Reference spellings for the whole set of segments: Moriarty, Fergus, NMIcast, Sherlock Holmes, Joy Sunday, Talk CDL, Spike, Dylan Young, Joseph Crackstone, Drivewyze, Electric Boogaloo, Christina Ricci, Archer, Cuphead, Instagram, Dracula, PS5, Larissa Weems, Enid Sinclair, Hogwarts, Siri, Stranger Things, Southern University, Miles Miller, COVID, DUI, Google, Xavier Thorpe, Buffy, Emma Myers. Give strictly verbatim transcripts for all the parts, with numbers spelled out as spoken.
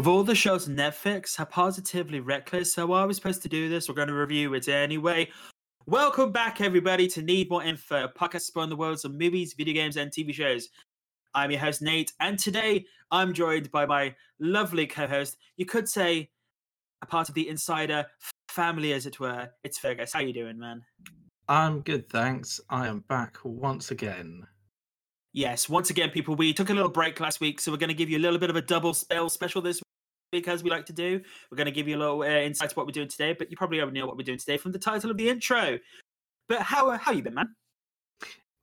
Of all the shows Netflix have positively reckless, so why are we supposed to do this? We're going to review it anyway. Welcome back, everybody, to Need More Info, a podcast exploring the worlds of movies, video games, and T V shows. I'm your host, Nate, and today I'm joined by my lovely co-host, you could say a part of the insider family, as it were. It's Fergus. How you doing, man? I'm good, thanks. I am back once again. Yes, once again, people, we took a little break last week, so we're going to give you a little bit of a double spell special this week, because we like to do. We're going to give you a little uh, insight to what we're doing today, but you probably already know what we're doing today from the title of the intro. But how uh, how you been, man?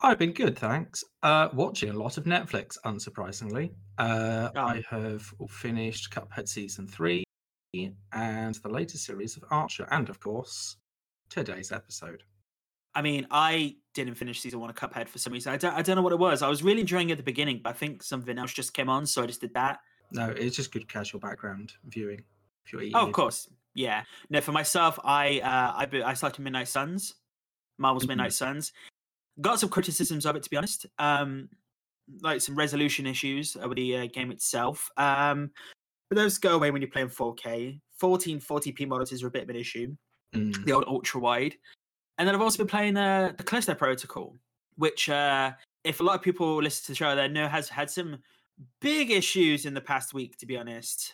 I've been good, thanks. Uh, watching a lot of Netflix, unsurprisingly. Uh, oh. I have finished Cuphead Season three and the latest series of Archer, and, of course, today's episode. I mean, I didn't finish season one of Cuphead for some reason. I don't, I don't know what it was. I was really enjoying it at the beginning, but I think something else just came on, so I just did that. No, it's just good casual background viewing. If you're eating oh, of course, yeah. No, for myself, I uh, I I started Midnight Suns, Marvel's mm-hmm. Midnight Suns. Got some criticisms of it, to be honest. Um, like some resolution issues with the uh, game itself. Um, but those go away when you're playing four K. fourteen forty p monitors are a bit of an issue. Mm. The old ultra wide. And then I've also been playing uh, the Cluster Protocol, which, uh, if a lot of people listen to the show, they know has had some big issues in the past week, to be honest.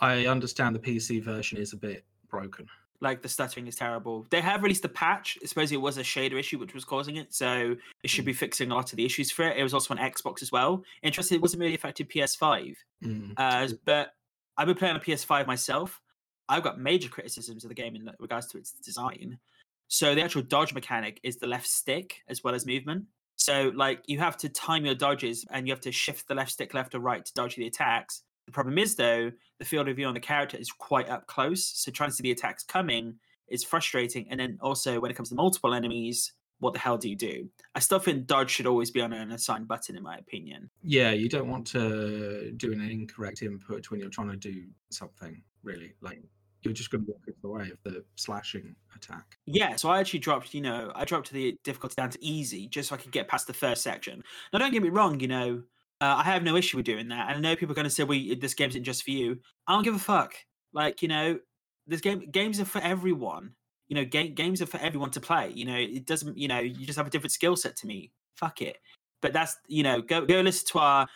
I understand the P C version is a bit broken. Like, the stuttering is terrible. They have released a patch. I suppose it was a shader issue which was causing it, so it should be fixing a lot of the issues for it. It was also on Xbox as well. Interesting, it wasn't really affected P S five. Mm. Uh, but I've been playing on P S five myself. I've got major criticisms of the game in regards to its design. So the actual dodge mechanic is the left stick as well as movement. So, like, you have to time your dodges and you have to shift the left stick left or right to dodge the attacks. The problem is, though, the field of view on the character is quite up close. So trying to see the attacks coming is frustrating. And then also when it comes to multiple enemies, what the hell do you do? I still think dodge should always be on an assigned button, in my opinion. Yeah, you don't want to do an incorrect input when you're trying to do something, really, like... You're just going to walk into the way of the slashing attack. Yeah, so I actually dropped, you know, I dropped the difficulty down to easy just so I could get past the first section. Now, don't get me wrong, you know, uh, I have no issue with doing that. And I know people are going to say, well, this game isn't just for you. I don't give a fuck. Like, you know, this game, games are for everyone. You know, game, games are for everyone to play. You know, it doesn't, you know, you just have a different skill set to me. Fuck it. But that's, you know, go go listen to our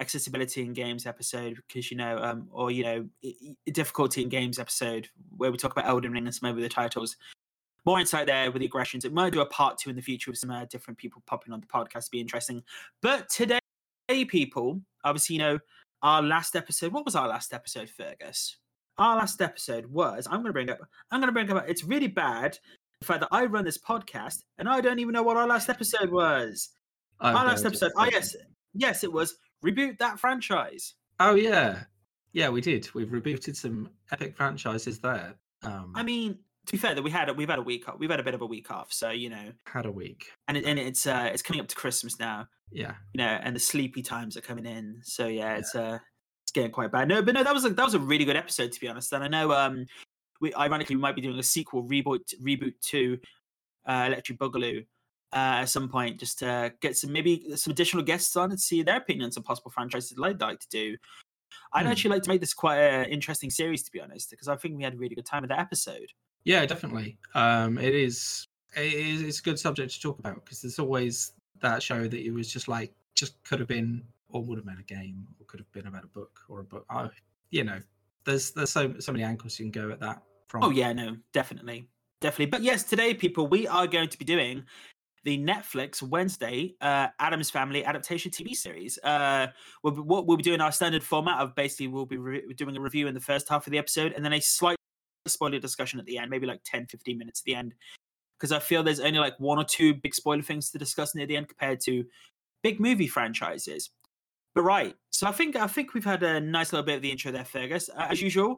accessibility in games episode, because you know um or you know difficulty in games episode where we talk about Elden Ring and some of the titles. More insight there with the aggressions. It might do a part two in the future with some uh, different people popping on the podcast. It'd be interesting. But today, people, obviously, you know, our last episode, what was our last episode, Fergus? Our last episode was, I'm gonna bring up I'm gonna bring up it's really bad the fact that I run this podcast and I don't even know what our last episode was. I'm our last episode oh yes yes it was Reboot that franchise. Oh, yeah. Yeah, we did. We've rebooted some epic franchises there. Um, I mean, to be fair, that we had a, we've had a week off. We've had a bit of a week off, so, you know. Had a week. And it, and it's uh, it's coming up to Christmas now. Yeah. You know, and the sleepy times are coming in. So, yeah, it's uh, it's getting quite bad. No, but no, that was a, that was a really good episode, to be honest. And I know, um, we ironically, we might be doing a sequel, Reboot reboot to uh, Electric Boogaloo. Uh, at some point, just to get some maybe some additional guests on and see their opinions on possible franchises I'd like to do. I'd mm. actually like to make this quite an interesting series, to be honest, because I think we had a really good time with that episode. Yeah, definitely. Um, it is it is it's a good subject to talk about, because there's always that show that it was just like, just could have been, or would have been a game, or could have been about a book, or a book. Oh, you know, there's there's so, so many angles you can go at that from. Oh, yeah, no, definitely. Definitely. But yes, today, people, we are going to be doing the Netflix Wednesday uh, Addams Family adaptation T V series. Uh, we'll, what we'll be doing our standard format of basically we'll be re- doing a review in the first half of the episode and then a slight spoiler discussion at the end, maybe like ten, fifteen minutes at the end. Because I feel there's only like one or two big spoiler things to discuss near the end compared to big movie franchises. But right, so I think I think we've had a nice little bit of the intro there, Fergus. Uh, as usual,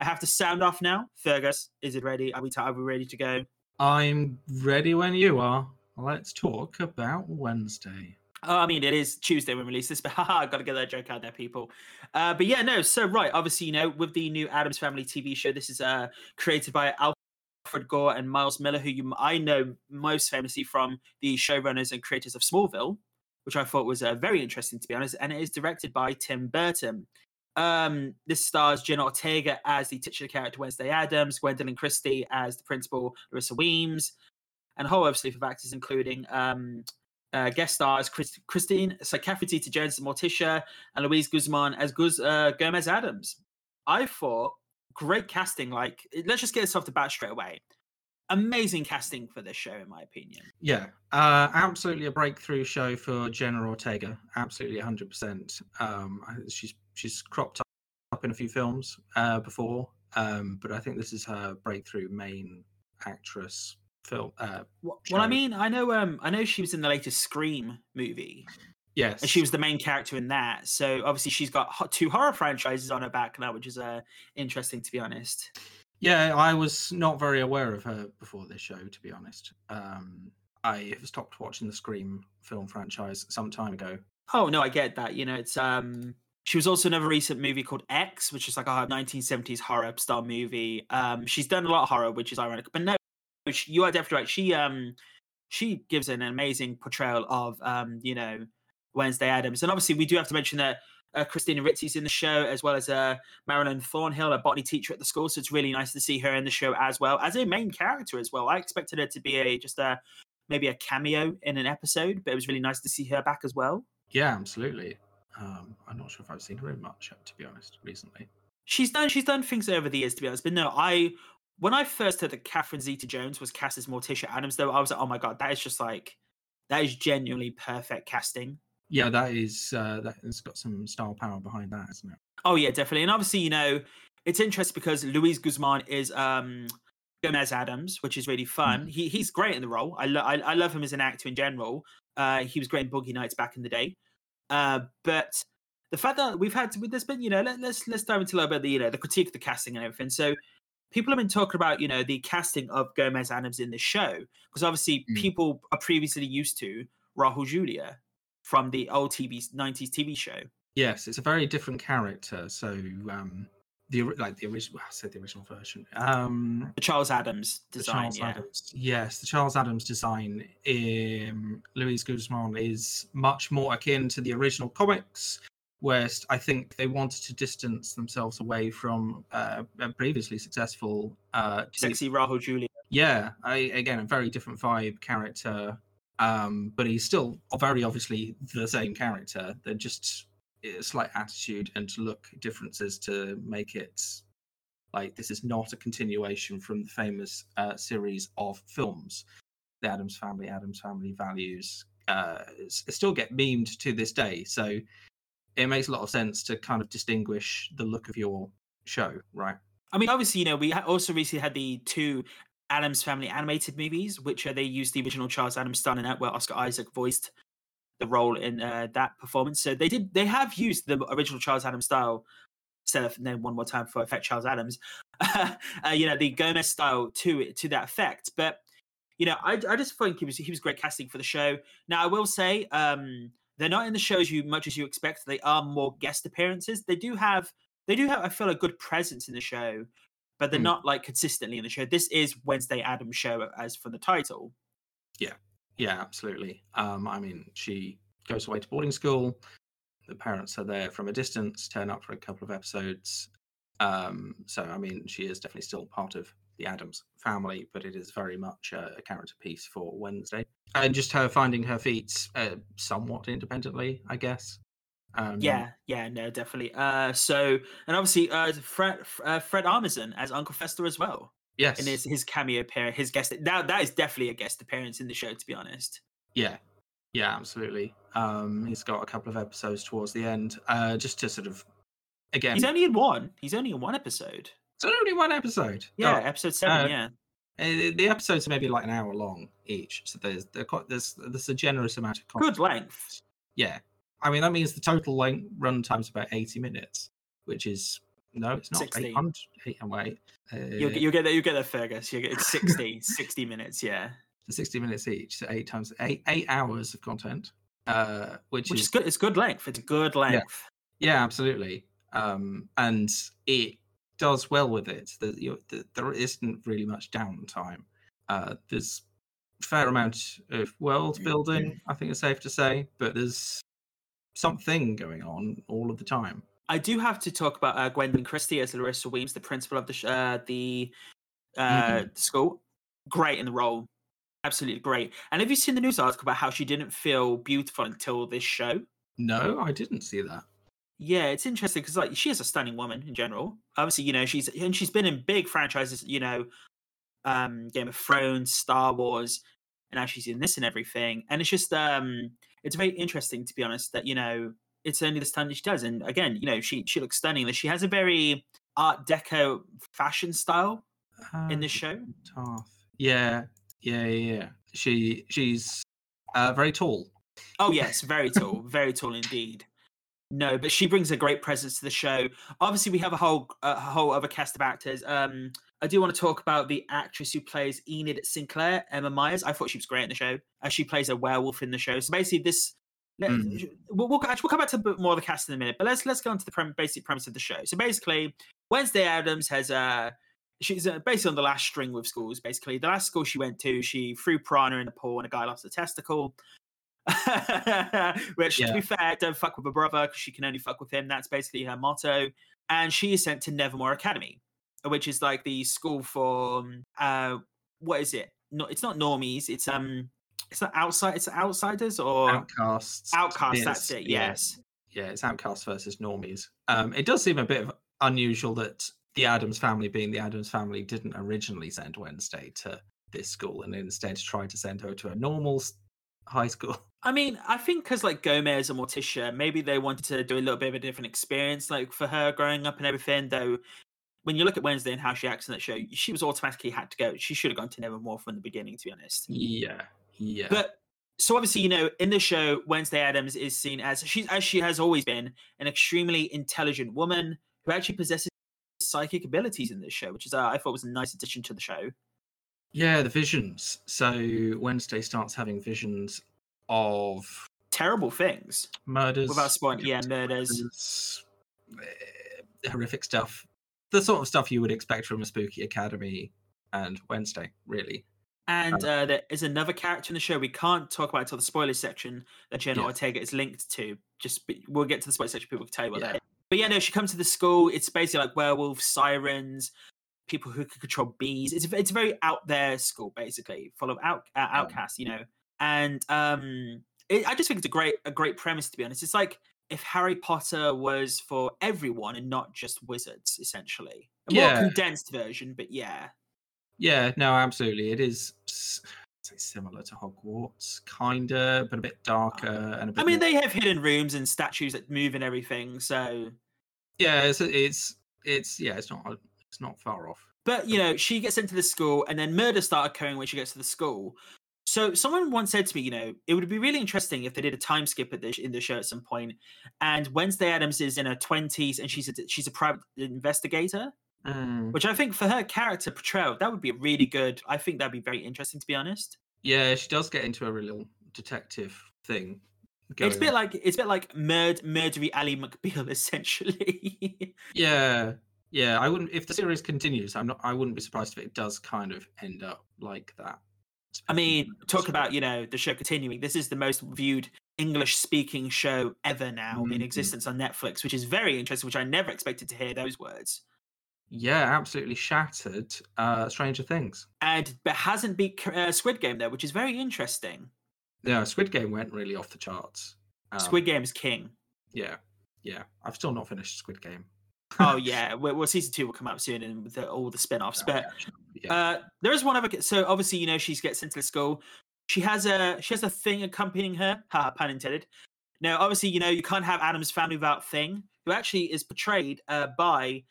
I have to sound off now. Fergus, is it ready? Are we, t- are we ready to go? I'm ready when you are. Let's talk about Wednesday. Oh, I mean, it is Tuesday when we release this, but haha, I've got to get that joke out there, people. Uh, but yeah, no, so right, obviously, you know, with the new Addams Family T V show, this is uh, created by Alfred Gore and Miles Miller, who you, I know most famously from the showrunners and creators of Smallville, which I thought was uh, very interesting, to be honest, and it is directed by Tim Burton. Um, this stars Jenna Ortega as the titular character Wednesday Addams, Gwendolyn Christie as the principal Larissa Weems, and a whole host of actors, including um, uh, guest stars Chris- Christine, so Catherine Zeta-Jones as Morticia, and Luis Guzmán as Guz- uh, Gomez Addams. I thought great casting. Like, let's just get this off the bat straight away. Amazing casting for this show, in my opinion. Yeah, uh, absolutely a breakthrough show for Jenna Ortega. Absolutely, one hundred percent. Um, she's she's cropped up in a few films uh, before, um, but I think this is her breakthrough main actress film. Uh, well, well, I mean, I know, um, I know she was in the latest Scream movie. Yes, and she was the main character in that. So obviously, she's got two horror franchises on her back now, which is uh, interesting, to be honest. Yeah, I was not very aware of her before this show, to be honest. Um, I stopped watching the Scream film franchise some time ago. Oh, no, I get that. You know, it's um, she was also in a recent movie called X, which is like a nineteen seventies horror style movie. Um, she's done a lot of horror, which is ironic. But no, you are definitely right. She um, she gives an amazing portrayal of, um, you know, Wednesday Addams. And obviously, we do have to mention that Uh, Christina Ricci's in the show, as well as uh, Marilyn Thornhill, a botany teacher at the school. So it's really nice to see her in the show as well as a main character as well. I expected her to be a just a maybe a cameo in an episode, but it was really nice to see her back as well. Yeah, absolutely. Um, I'm not sure if I've seen her in much, to be honest, recently. She's done she's done things over the years, to be honest. But no, I when I first heard that Catherine Zeta-Jones was cast as Morticia Addams, though, I was like, oh my god, that is just like that is genuinely perfect casting. Yeah, that is, uh, that's got some star power behind that, isn't it? Oh, yeah, definitely. And obviously, you know, it's interesting because Luis Guzmán is um, Gomez Addams, which is really fun. Mm-hmm. He He's great in the role. I, lo- I, I love him as an actor in general. Uh, he was great in Boogie Nights back in the day. Uh, but the fact that we've had, to, there's been, you know, let, let's let's dive into a little bit of the, you know, the critique of the casting and everything. So people have been talking about, you know, the casting of Gomez Addams in the show, because obviously mm-hmm. people are previously used to Raul Julia from the old T V nineties T V show. Yes, it's a very different character. So um, the like the original, I said the original version. Um, the Charles Addams design. The Charles yeah. Addams, yes, the Charles Addams design in Luis Guzmán is much more akin to the original comics, where I think they wanted to distance themselves away from uh, a previously successful uh, sexy Raul Julia. Yeah, I, again, a very different vibe character. Um, but he's still very obviously the same character. They're just a slight attitude and look differences to make it like this is not a continuation from the famous uh, series of films. The Addams Family, Addams Family Values uh, still get memed to this day. So it makes a lot of sense to kind of distinguish the look of your show, right? I mean, obviously, you know, we also recently had the two Addams Family animated movies, which uh, they used the original Charles Addams star in that, where Oscar Isaac voiced the role in uh, that performance. So they did, they have used the original Charles Addams style, instead of then one more time for effect Charles Addams, uh, you know, the Gomez style to to that effect. But you know, I, I just think he was he was great casting for the show. Now I will say um, they're not in the show as you much as you expect. They are more guest appearances. They do have they do have I feel a good presence in the show, but they're mm. not like consistently in the show. This is Wednesday Addams' show, as from the title. Yeah, yeah, absolutely. Um, I mean, she goes away to boarding school. The parents are there from a distance, turn up for a couple of episodes. Um, so, I mean, she is definitely still part of the Addams family, but it is very much a, a character piece for Wednesday. And just her finding her feet uh, somewhat independently, I guess. Um, yeah, yeah, no, definitely. Uh, so, and obviously, uh, Fred uh, Fred Armisen as Uncle Fester as well. Yes, and his his cameo appearance, his guest that that is definitely a guest appearance in the show, to be honest. Yeah, yeah, absolutely. Um, he's got a couple of episodes towards the end, uh, just to sort of again. He's only in one. He's only in one episode. It's only one episode. Yeah, oh, episode seven. Uh, yeah, the episodes are maybe like an hour long each, so there's quite, there's there's a generous amount of content. Good length. Yeah. I mean, that means the total length run time's about eighty minutes, which is no, it's not eight hundred. Eight, wait, uh, you'll, you'll get that. You'll get that, Fergus. You'll get it's sixty, sixty minutes. Yeah, sixty minutes each. So eight times eight, eight hours of content, uh, which, which is, is good. It's good length. It's good length. Yeah, yeah, absolutely. Um, and it does well with it. The, you know, the, there isn't really much downtime. Uh, there's a fair amount of world building, I think it's safe to say, but there's something going on all of the time. I do have to talk about uh, Gwendolyn Christie as Larissa Weems, the principal of the sh- uh, the uh, mm-hmm. school. Great in the role. Absolutely great. And have you seen the news article about how she didn't feel beautiful until this show? No, I didn't see that. Yeah, it's interesting because like she is a stunning woman in general. Obviously, you know, she's and she's been in big franchises, you know, um, Game of Thrones, Star Wars, and now she's in this and everything. And it's just um, it's very interesting, to be honest, that, you know, it's only this time that she does. And again, you know, she she looks stunning. She has a very Art Deco fashion style um, in this show. Tough. Yeah, yeah, yeah. She she's uh, very tall. Oh yes, very tall, very tall indeed. No, but she brings a great presence to the show. Obviously, we have a whole a whole other cast of actors. Um, I do want to talk about the actress who plays Enid Sinclair, Emma Myers. I thought she was great in the show. Uh, she plays a werewolf in the show. So basically, this mm. we'll, we'll actually we'll come back to a bit more of the cast in a minute. But let's let's go into the prem- basic premise of the show. So basically, Wednesday Addams has a uh, she's uh, basically on the last string with schools. Basically, the last school she went to, she threw piranha in the pool, and a guy lost a testicle. Which, yeah. To be fair, don't fuck with her brother because she can only fuck with him. That's basically her motto. And she is sent to Nevermore Academy, which is like the school for uh, what is it? No, it's not normies. It's um, it's not outside. It's outsiders or outcasts. Outcasts. Yes. That's it. Yes. Yeah, it's outcasts versus normies. Um, it does seem a bit unusual that the Addams family, being the Addams family, didn't originally send Wednesday to this school and instead tried to send her to a normal high school. I mean, I think because like Gomez and Morticia, maybe they wanted to do a little bit of a different experience, like for her growing up and everything. Though, when you look at Wednesday and how she acts in that show, she was automatically had to go. She should have gone to Nevermore from the beginning, to be honest. Yeah, yeah. But so obviously, you know, in the show, Wednesday Addams is seen as she's as she has always been an extremely intelligent woman who actually possesses psychic abilities in this show, which is uh, I thought was a nice addition to the show. Yeah, the visions. So Wednesday starts having visions of terrible things, murders, without spoiling. Yeah, murders, uh, horrific stuff. The sort of stuff you would expect from a spooky academy and Wednesday, really. And um, uh, there is another character in the show we can't talk about until the spoilers section that Jenna yeah. Ortega is linked to. Just we'll get to the spoilers section. People can tell you about yeah. that. But yeah, no, she comes to the school. It's basically like werewolves, sirens. People who could control bees. It's it's a very out there school, basically, full of out, uh, outcasts, you know. And um, it, I just think it's a great a great premise, to be honest. It's like if Harry Potter was for everyone and not just wizards, essentially. A yeah. more condensed version, but yeah. Yeah, no, absolutely. It is similar to Hogwarts, kinda, but a bit darker. Uh, and a bit I mean, more... they have hidden rooms and statues that move and everything. So yeah, it's it's it's yeah, it's not. It's not far off. But, you know, she gets into the school and then murders start occurring when she gets to the school. So someone once said to me, you know, it would be really interesting if they did a time skip at this, in the show at some point. And Wednesday Addams is in her twenties and she's a, she's a private investigator, mm. which I think for her character portrayal, that would be really good. I think that'd be very interesting, to be honest. Yeah, she does get into a real detective thing. It's a bit on. like it's a bit like murd murdery Ally McBeal, essentially. yeah. Yeah, I wouldn't. If the series continues, I'm not. I wouldn't be surprised if it does kind of end up like that. I mean, talk about you know the show continuing. This is the most viewed English-speaking show ever now mm-hmm. in existence on Netflix, which is very interesting. Which I never expected to hear those words. Yeah, absolutely shattered. Uh, Stranger Things, and but hasn't beat uh, Squid Game though, which is very interesting. Yeah, Squid Game went really off the charts. Um, Squid Game is king. Yeah, yeah. I've still not finished Squid Game. oh yeah, well, season two will come out soon, and the, all the spin-offs. Oh, but yeah. uh, there is one other. So obviously, you know, she gets into the school. She has a she has a thing accompanying her. Ha, pun intended. Now, obviously, you know, you can't have Addams Family without Thing, who actually is portrayed uh, by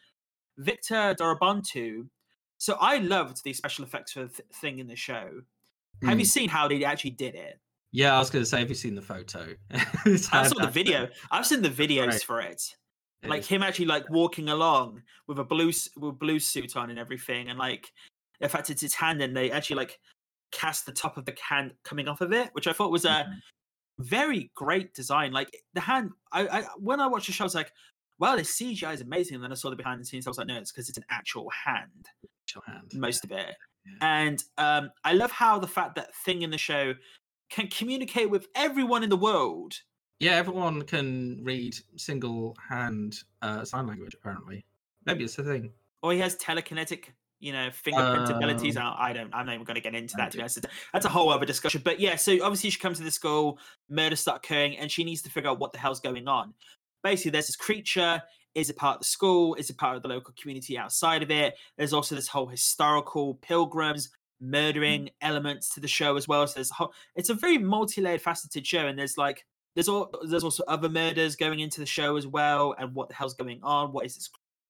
Victor Darabontu. So I loved the special effects for th- Thing in the show. Mm. Have you seen how they actually did it? Yeah, I was going to say, have you seen the photo? I saw the video. I've seen the videos right. for it. Like him actually like walking along with a blue with blue suit on and everything, and like in fact it's his hand, and they actually like cast the top of the hand coming off of it, which I thought was a very great design. Like the hand, I, I when I watched the show, I was like, "Wow, this C G I is amazing." And then I saw the behind the scenes, I was like, "No, it's because it's an actual hand, actual hand, most yeah. of it." Yeah. And um, I love how the fact that Thing in the show can communicate with everyone in the world. Yeah, everyone can read single hand uh, sign language, apparently. Maybe it's a thing. Or he has telekinetic, you know, fingerprint um, abilities. I, I don't, I'm not even going to get into that. That's a, that's a whole other discussion. But yeah, so obviously she comes to the school, murders start occurring, and she needs to figure out what the hell's going on. Basically, there's this creature. Is it part of the school? Is it part of the local community outside of it? There's also this whole historical pilgrims murdering mm. elements to the show as well. So there's a whole, it's a very multi-layered, faceted show, and there's like there's all there's also other murders going into the show as well. And what the hell's going on? What is this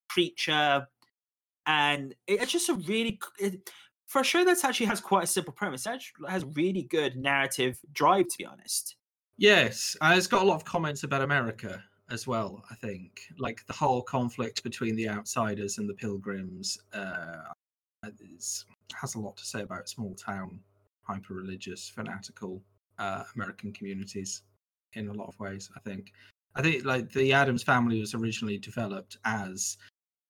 creature? And it, it's just a really it, for a show that actually has quite a simple premise. It actually has really good narrative drive, to be honest. Yes, uh, it's got a lot of comments about America as well, I think, like the whole conflict between the outsiders and the pilgrims. Uh, it has a lot to say about small town, hyper religious, fanatical uh, American communities in a lot of ways. I think, I think like the Addams Family was originally developed as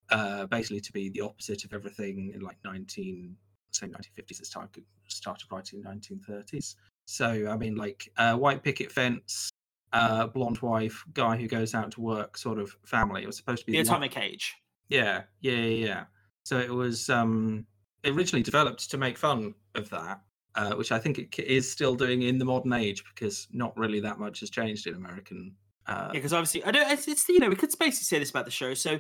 uh, basically to be the opposite of everything in like nineteen, say nineteen fifties. It started started writing in nineteen thirties. So I mean, like uh, white picket fence. Uh, blonde wife, guy who goes out to work, sort of family. It was supposed to be the Atomic one. Age. Yeah, yeah, yeah. So it was um, originally developed to make fun of that, uh, which I think it is still doing in the modern age because not really that much has changed in American. Uh... Yeah, because obviously, I don't. It's, it's you know, we could basically say this about the show. So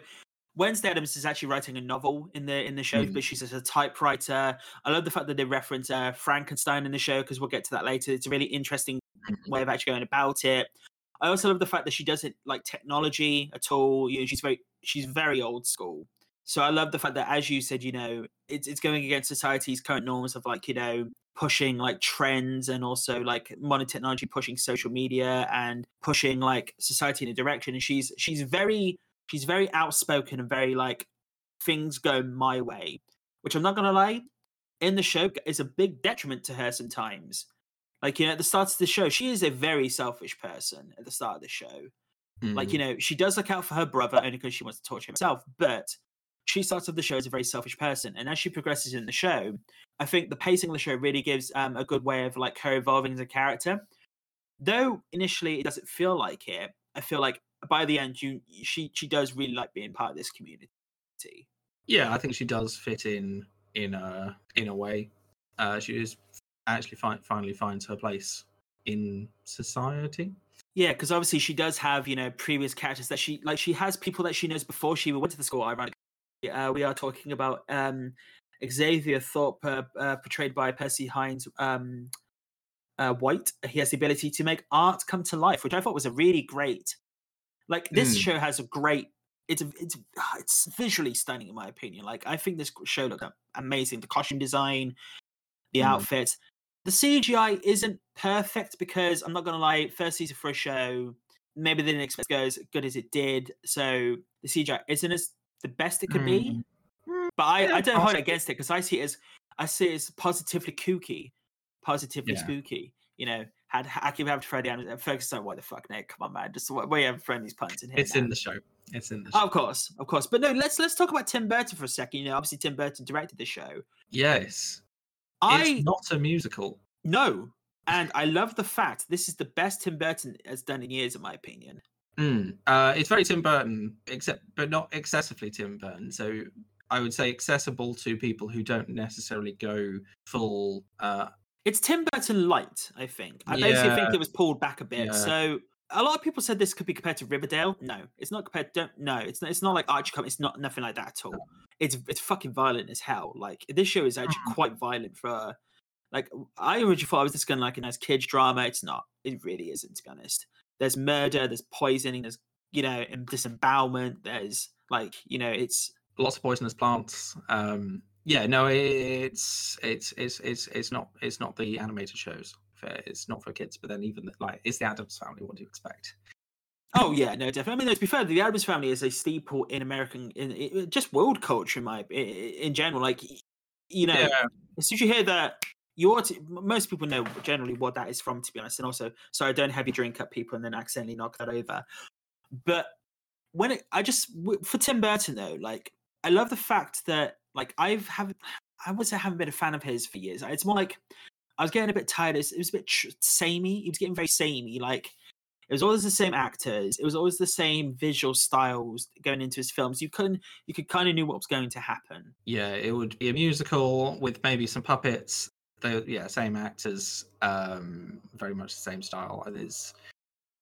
Wednesday Addams is actually writing a novel in the in the show, mm. but she's a typewriter. I love the fact that they reference uh, Frankenstein in the show because we'll get to that later. It's a really interesting way of actually going about it. I also love the fact that she doesn't like technology at all. You know, she's very she's very old school. So I love the fact that, as you said, you know, it's it's going against society's current norms of like, you know, pushing like trends and also like modern technology, pushing social media and pushing like society in a direction. And she's she's very she's very outspoken and very like things go my way, which I'm not gonna lie, in the show is a big detriment to her sometimes. Like, you know, at the start of the show, she is a very selfish person at the start of the show. Mm. Like, you know, she does look out for her brother only because she wants to torture herself. But she starts off the show as a very selfish person. And as she progresses in the show, I think the pacing of the show really gives um, a good way of, like, her evolving as a character. Though initially it doesn't feel like it, I feel like by the end, you she, she does really like being part of this community. Yeah, I think she does fit in in a, in a way. Uh, she is... actually find, finally finds her place in society. Yeah, because obviously she does have, you know, previous characters that she, like, she has people that she knows before she went to the school, ironically. Uh, we are talking about um, Xavier Thorpe, uh, uh, portrayed by Percy Hines um, uh, White. He has the ability to make art come to life, which I thought was a really great, like, this mm. show has a great, it's, it's, it's visually stunning, in my opinion. Like, I think this show looked amazing. The costume design, the mm. outfits. The C G I isn't perfect because, I'm not going to lie, first season for a show, maybe they didn't expect it to go as good as it did. So the C G I isn't as the best it could mm. be. But I, yeah, I don't hold it against it because I see it as I see it as positively kooky, positively yeah. spooky. You know, had I keep having to throw down and Fergus is like, what the fuck, Nate? Come on, man. Just we have throwing these puns in here. It's now. in the show. It's in the show. Oh, of course, of course. But no, let's let's talk about Tim Burton for a second. You know, obviously Tim Burton directed the show. Yes. I, it's not a musical. No. And I love the fact this is the best Tim Burton has done in years, in my opinion. Mm. Uh, it's very Tim Burton, except but not excessively Tim Burton. So I would say accessible to people who don't necessarily go full... Uh... It's Tim Burton light, I think. I yeah. basically think it was pulled back a bit. Yeah. So a lot of people said this could be compared to Riverdale. No, it's not compared to... No, it's not, it's not like Archer. It's not nothing like that at all. No. It's it's fucking violent as hell. Like, this show is actually quite violent for, uh, like, I originally thought I was just going to like a nice kids drama. It's not. It really isn't, to be honest. There's murder. There's poisoning. There's, you know, disembowelment. There's, like, you know, it's... Lots of poisonous plants. Um, yeah, no, it's it's it's it's it's not it's not the animated shows. It's not for kids. But then even, the, like, it's the Addams Family. What do you expect? Oh, yeah, no, definitely. I mean, no, to be fair, the Addams Family is a staple in American, in, in, just world culture in, my, in, in general. Like, you know, yeah. as soon as you hear that, you ought to, most people know generally what that is from, to be honest. And also, sorry, don't have your drink up, people, and then accidentally knock that over. But when it, I just, for Tim Burton, though, like, I love the fact that, like, I've haven't, I would say I haven't been a fan of his for years. It's more like, I was getting a bit tired. It was a bit samey. He was getting very samey, like, it It was always the same actors. It was always the same visual styles going into his films. You couldn't, you could kind of knew what was going to happen. Yeah, it would be a musical with maybe some puppets. They, yeah, same actors, um, very much the same style. And it's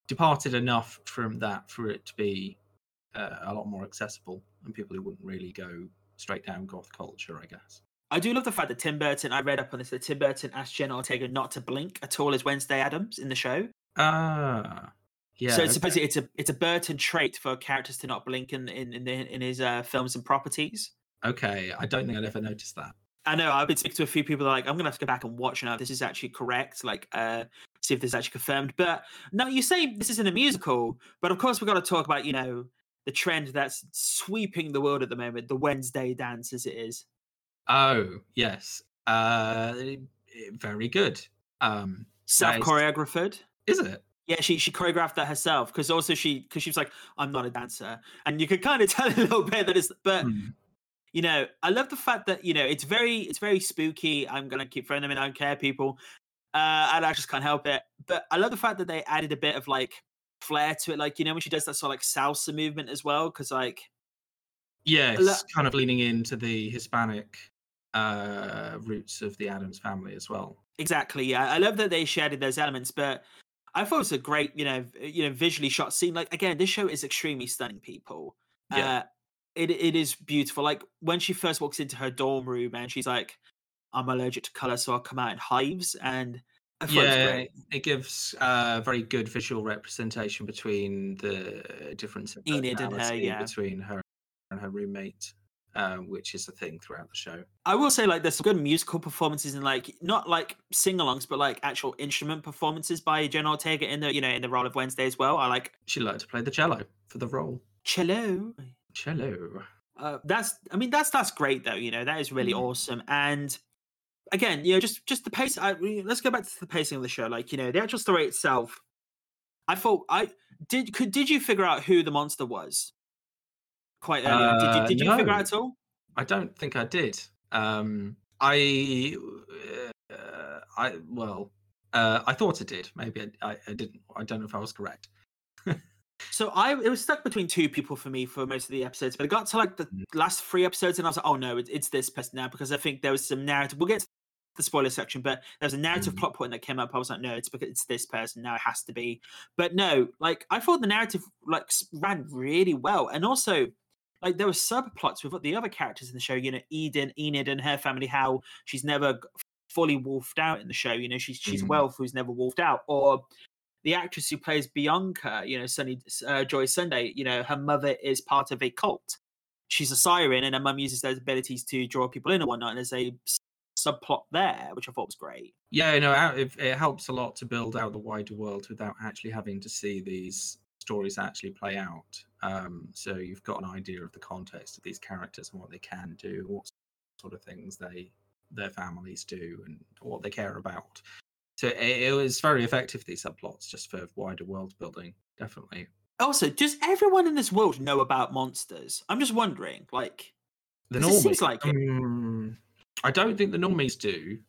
departed enough from that for it to be uh, a lot more accessible and people who wouldn't really go straight down goth culture, I guess. I do love the fact that Tim Burton, I read up on this, that Tim Burton asked Jenna Ortega not to blink at all as Wednesday Addams in the show. Ah, yeah. So it's okay. Supposedly it's a it's a Burton trait for characters to not blink in in in, the, in his uh, films and properties. Okay, I don't think I'd ever noticed that. I know, I've been speaking to a few people that are like, I'm going to have to go back and watch and know if this is actually correct, like uh, see if this is actually confirmed. But no, you say this isn't a musical, but of course we've got to talk about, you know, the trend that's sweeping the world at the moment, the Wednesday dance as it is. Oh, yes. Uh, very good. Um, Self-choreographed. Is it? Yeah, she she choreographed that herself because also she, cause she was like, I'm not a dancer. And you could kind of tell a little bit that it's... But, hmm. you know, I love the fact that, you know, it's very it's very spooky. I'm going to keep throwing them in. I don't care, people. Uh, and I just can't help it. But I love the fact that they added a bit of, like, flair to it. Like, you know, when she does that sort of, like, salsa movement as well because, like... Yes, lo- kind of leaning into the Hispanic... uh roots of the Addams family as well. Exactly, yeah. I love that they shared those elements, but I thought it was a great, you know, you know, visually shot scene. Like again, this show is extremely stunning, people. Yeah. Uh, it it is beautiful. Like when she first walks into her dorm room and she's like, I'm allergic to colour, so I'll come out in hives, and I thought yeah, it was great. It gives uh very good visual representation between the difference of Enid and her, yeah. between her and her roommate. Uh, which is a thing throughout the show. I will say, like, there's some good musical performances and, like, not like sing-alongs, but like actual instrument performances by Jenna Ortega in the, you know, in the role of Wednesday as well. I like. She liked to play the cello for the role. Cello. Cello. Uh, that's. I mean, that's that's great though. You know, that is really mm. awesome. And again, you know, just just the pace. I, let's go back to the pacing of the show. Like, you know, the actual story itself. I thought I did. Could did you figure out who the monster was? Quite early on. Did you, did you uh, no. figure out at all? I don't think I did. Um, I, uh, I well, uh, I thought I did. Maybe I, I, I didn't. I don't know if I was correct. So I, it was stuck between two people for me for most of the episodes. But I got to like the last three episodes, and I was like, oh no, it, it's this person now because I think there was some narrative. We'll get to the spoiler section, but there was a narrative mm. plot point that came up. I was like, no, it's because it's this person now. It has to be. But no, like I thought the narrative like ran really well, and also. Like, there were subplots with the other characters in the show, you know, Eden, Enid and her family, how she's never fully wolfed out in the show. You know, she's she's mm. Wealth, who's never wolfed out. Or the actress who plays Bianca, you know, Sunny, uh, Joy Sunday, you know, her mother is part of a cult. She's a siren, and her mum uses those abilities to draw people in and whatnot. And there's a subplot there, which I thought was great. Yeah, you know, it, it helps a lot to build out the wider world without actually having to see these stories actually play out. Um, so you've got an idea of the context of these characters and what they can do, what sort of things they their families do, and what they care about. So it, it was very effective, these subplots, just for wider world building, definitely. Also, does everyone in this world know about monsters? I'm just wondering, like, the normies, it seems like um, it. I don't think the normies do.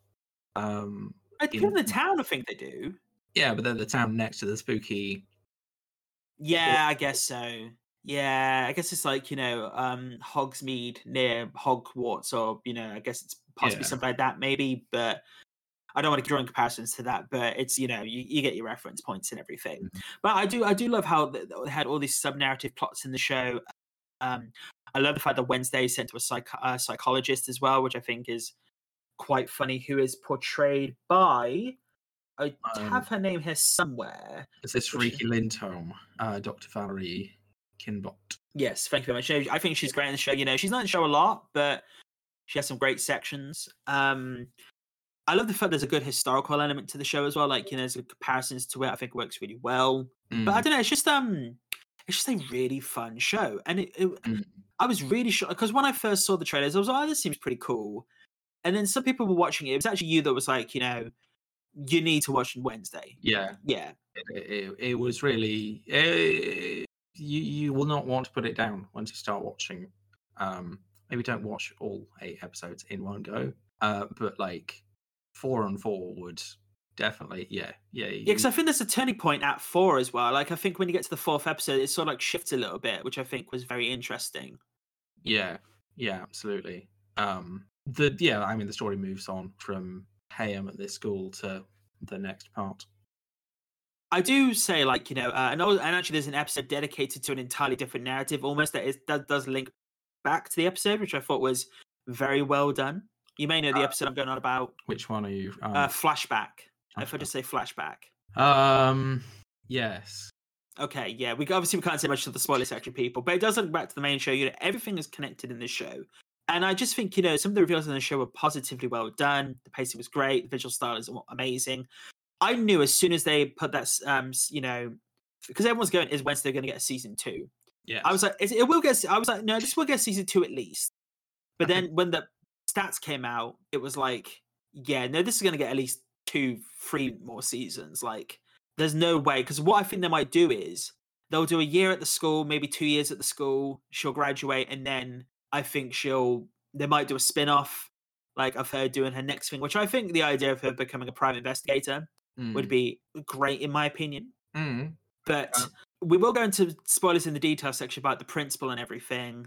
Um, I think in, in the town, I think they do. Yeah, but they're the town next to the spooky... Yeah, I guess so. Yeah, I guess it's like, you know, um, Hogsmeade near Hogwarts, or, you know, I guess it's possibly yeah. something like that maybe, but I don't want to draw in comparisons to that, but it's, you know, you, you get your reference points and everything. Mm-hmm. But I do I do love how they had all these sub-narrative plots in the show. Um, I love the fact that Wednesday is sent to a psych- uh, psychologist as well, which I think is quite funny, who is portrayed by... I have um, her name here somewhere. It's this Ricky Lindholm, uh, Doctor Valerie Kinbot. Yes, thank you very much. You know, I think she's great in the show. You know, she's not in the show a lot, but she has some great sections. Um, I love the fact there's a good historical element to the show as well. Like, you know, there's comparisons to it. I think it works really well. Mm. But I don't know. It's just um, it's just a really fun show, and it. it mm. I was really shocked because when I first saw the trailers, I was like, "Oh, this seems pretty cool," and then some people were watching it. It was actually you that was like, you know. You need to watch Wednesday. Yeah, yeah. It, it, it was really it, you. You will not want to put it down once you start watching. Um, maybe don't watch all eight episodes in one go. Uh, but like four and forward, Definitely, yeah, yeah. You... Yeah, because I think there's a turning point at four as well. Like, I think when you get to the fourth episode, it sort of like shifts a little bit, which I think was very interesting. Yeah, yeah, absolutely. Um, the yeah, I mean, the story moves on from hey, I'm at this school to the next part. I do say, like, you know, uh, and and actually, there's an episode dedicated to an entirely different narrative, almost that is that does link back to the episode, which I thought was very well done. You may know the episode uh, I'm going on about. Which one are you? Um... Uh, flashback. Flashback. If I just say flashback. Um. Yes. Okay. Yeah. We obviously we can't say much to the spoiler section, people, but it does link back to the main show. You know, everything is connected in this show, and I just think you know some of the reveals in the show were positively well done. The pacing was great. The visual style is amazing. I knew as soon as they put that, um, you know, because everyone's going, is Wednesday going to get a season two? Yeah. I was like, is it, it will get. I was like, no, this will get season two at least. But then when the stats came out, it was like, yeah, no, this is going to get at least two, three more seasons. Like, there's no way. Because what I think they might do is they'll do a year at the school, maybe two years at the school. She'll graduate, and then I think she'll. They might do a spin-off, like of her doing her next thing. Which I think the idea of her becoming a private investigator mm. would be great, in my opinion. Mm. But yeah. We will go into spoilers in the detail section about the principal and everything.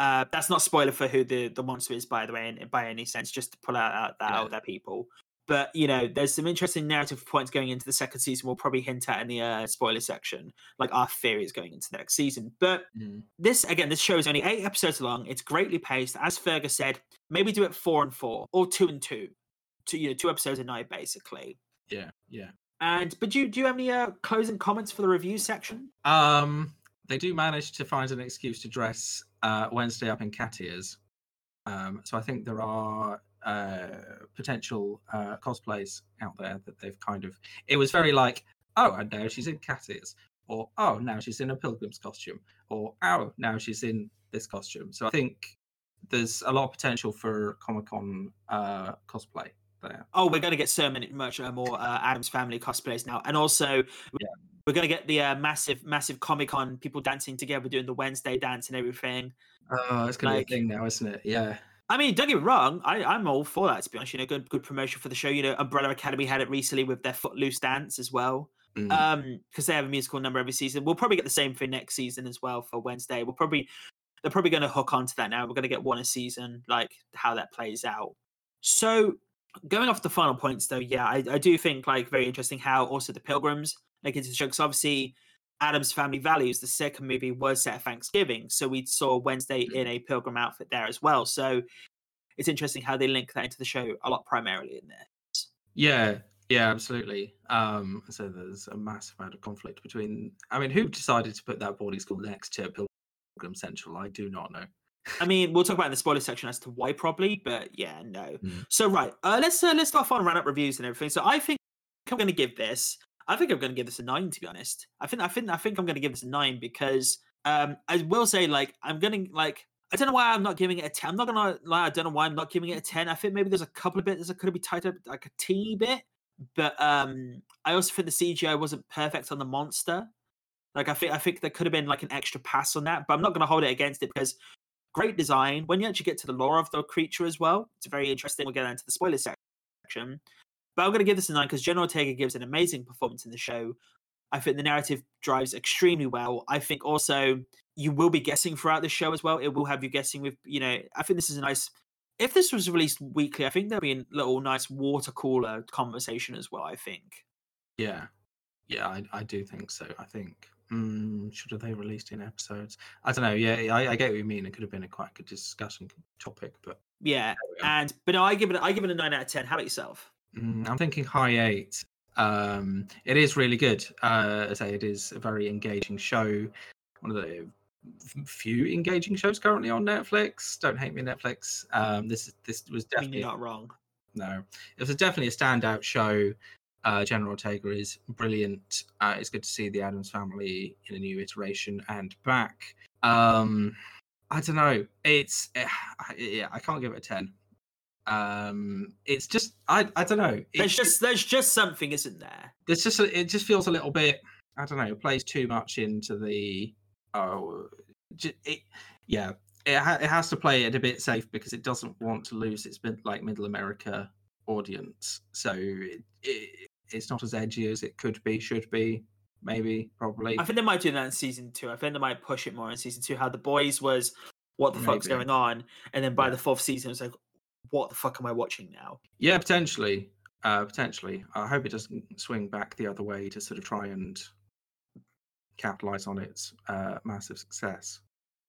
Uh, that's not spoiler for who the, the monster is, by the way, in, by any sense. Just to pull out, out that yeah. out there, people. But, you know, there's some interesting narrative points going into the second season we'll probably hint at in the uh, spoiler section, like our theories going into the next season. But mm. this, again, this show is only eight episodes long. It's greatly paced. As Fergus said, maybe do it four and four or two and two. Two, you know, two episodes a night, basically. Yeah, yeah. And But do you, do you have any uh, closing comments for the review section? Um, They do manage to find an excuse to dress uh, Wednesday up in cat ears. Um, so I think there are... uh potential uh cosplays out there that they've kind of it was very like oh and now she's in cat ears, or oh now she's in a pilgrim's costume, or oh now she's in this costume. So I think there's a lot of potential for Comic-Con uh cosplay there. Oh, we're going to get so many much more uh, Addams Family cosplays now, and also yeah. we're going to get the uh, massive massive Comic-Con people dancing together doing the Wednesday dance and everything. Oh, it's gonna like, be a thing now, isn't it? Yeah, I mean, don't get me wrong. I, I'm all for that, to be honest. You know, good good promotion for the show. You know, Umbrella Academy had it recently with their Footloose dance as well, because mm. um, they have a musical number every season. We'll probably get the same thing next season as well for Wednesday. We'll probably they're probably going to hook onto that now. We're going to get one a season, like how that plays out. So going off the final points, though, yeah, I, I do think like very interesting how also the Pilgrims like into the show, because obviously Addams Family Values, the second movie, was set at Thanksgiving. So we saw Wednesday in a pilgrim outfit there as well. So it's interesting how they link that into the show a lot primarily in there. Yeah, yeah, absolutely. Um, so there's a massive amount of conflict between... I mean, who decided to put that boarding school next to Pilgrim Central? I do not know. I mean, we'll talk about in the spoiler section as to why probably, but yeah, no. Mm. So right, uh, let's uh, let's start off on round-up reviews and everything. So I think I'm going to give this... I think I'm going to give this a nine, to be honest. I think I think I think I'm going to give this a nine because um, I will say like I'm going to like I don't know why I'm not giving it a ten. I'm not going to lie. I don't know why I'm not giving it a ten. I think maybe there's a couple of bits that could have been tightened up like a teeny bit, but um, I also think the C G I wasn't perfect on the monster. Like I think I think there could have been like an extra pass on that, but I'm not going to hold it against it because great design. When you actually get to the lore of the creature as well, it's very interesting. We'll get into the spoiler section. But I'm going to give this a nine because Jenna Ortega gives an amazing performance in the show. I think the narrative drives extremely well. I think also you will be guessing throughout the show as well. It will have you guessing with, you know, I think this is a nice, if this was released weekly, I think there'll be a little nice water cooler conversation as well, I think. Yeah. Yeah, I, I do think so. I think, mm, should have they released in episodes? I don't know. Yeah, I, I get what you mean. It could have been a quite good discussion topic, but. Yeah. And, but no, I give it, I give it a nine out of ten. How about yourself? I'm thinking high eight. Um, it is really good. Uh, I say it is a very engaging show. One of the few engaging shows currently on Netflix. Don't hate me, Netflix. Um, this this was definitely you're not wrong. No, it was definitely a standout show. Uh, Jenna Ortega is brilliant. Uh, it's good to see the Addams Family in a new iteration and back. Um, I don't know. It's uh, yeah, I can't give it a ten. um it's just i i don't know it's there's just there's just something isn't there there's just it just feels a little bit I don't know it plays too much into the oh it, yeah it, ha- it has to play it a bit safe because it doesn't want to lose its mid- like middle America audience so it, it, it's not as edgy as it could be, should be, maybe, probably. I think they might do that in season two. I think they might push it more in season two. How The Boys was, what the maybe. fuck's going on? And then by the fourth season, it's like, what the fuck am I watching now? Yeah, potentially. Uh, potentially. I hope it doesn't swing back the other way to sort of try and capitalize on its uh, massive success.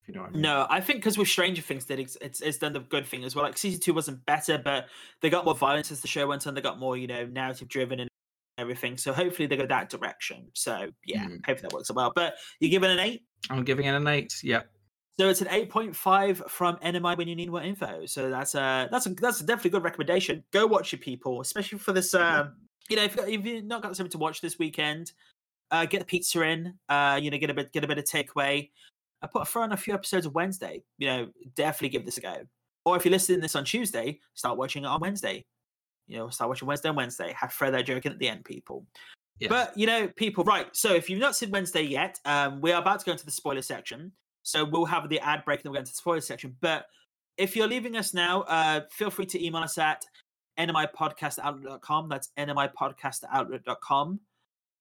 If you know what I mean. No, I think because with Stranger Things, it's, it's it's done the good thing as well. Like season two wasn't better, but they got more violence as the show went on. They got more, you know, narrative driven and everything. So hopefully they go that direction. So yeah, mm. hopefully that works well. But you're giving an eight? I'm giving it an eight. Yep. So it's an eight point five from N M I when you need more info. So that's a that's a, that's a definitely good recommendation. Go watch it, people, especially for this. Um, you know, if, if you've not got something to watch this weekend, uh, get the pizza in. Uh, you know, get a bit get a bit of takeaway. I put throw on a few episodes of Wednesday. You know, definitely give this a go. Or if you're listening to this on Tuesday, start watching it on Wednesday. You know, start watching Wednesday on Wednesday. Have to throw that joke in at the end, people. Yes. But you know, people, right? So if you've not seen Wednesday yet, um, we are about to go into the spoiler section. So we'll have the ad break and then we'll go into the spoiler section. But if you're leaving us now, uh, feel free to email us at n m i podcast outlook dot com. That's n m i podcast outlook dot com.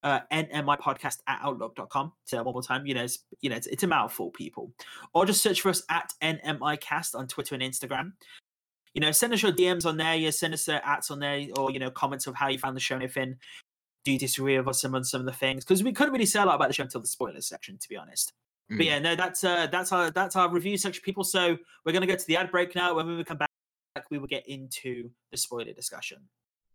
Uh, n m i podcast at outlook dot com. Say that one more time. You know, it's, you know, it's, it's a mouthful, people. Or just search for us at N M I Cast on Twitter and Instagram. You know, send us your D Ms on there. You send us the ads on there, or you know, comments of how you found the show and everything. Do you disagree with us on some of the things? Because we couldn't really say a lot about the show until the spoiler section, to be honest. But yeah, no, that's uh, that's our that's our review section, people. So we're going to go to the ad break now. When we come back, we will get into the spoiler discussion.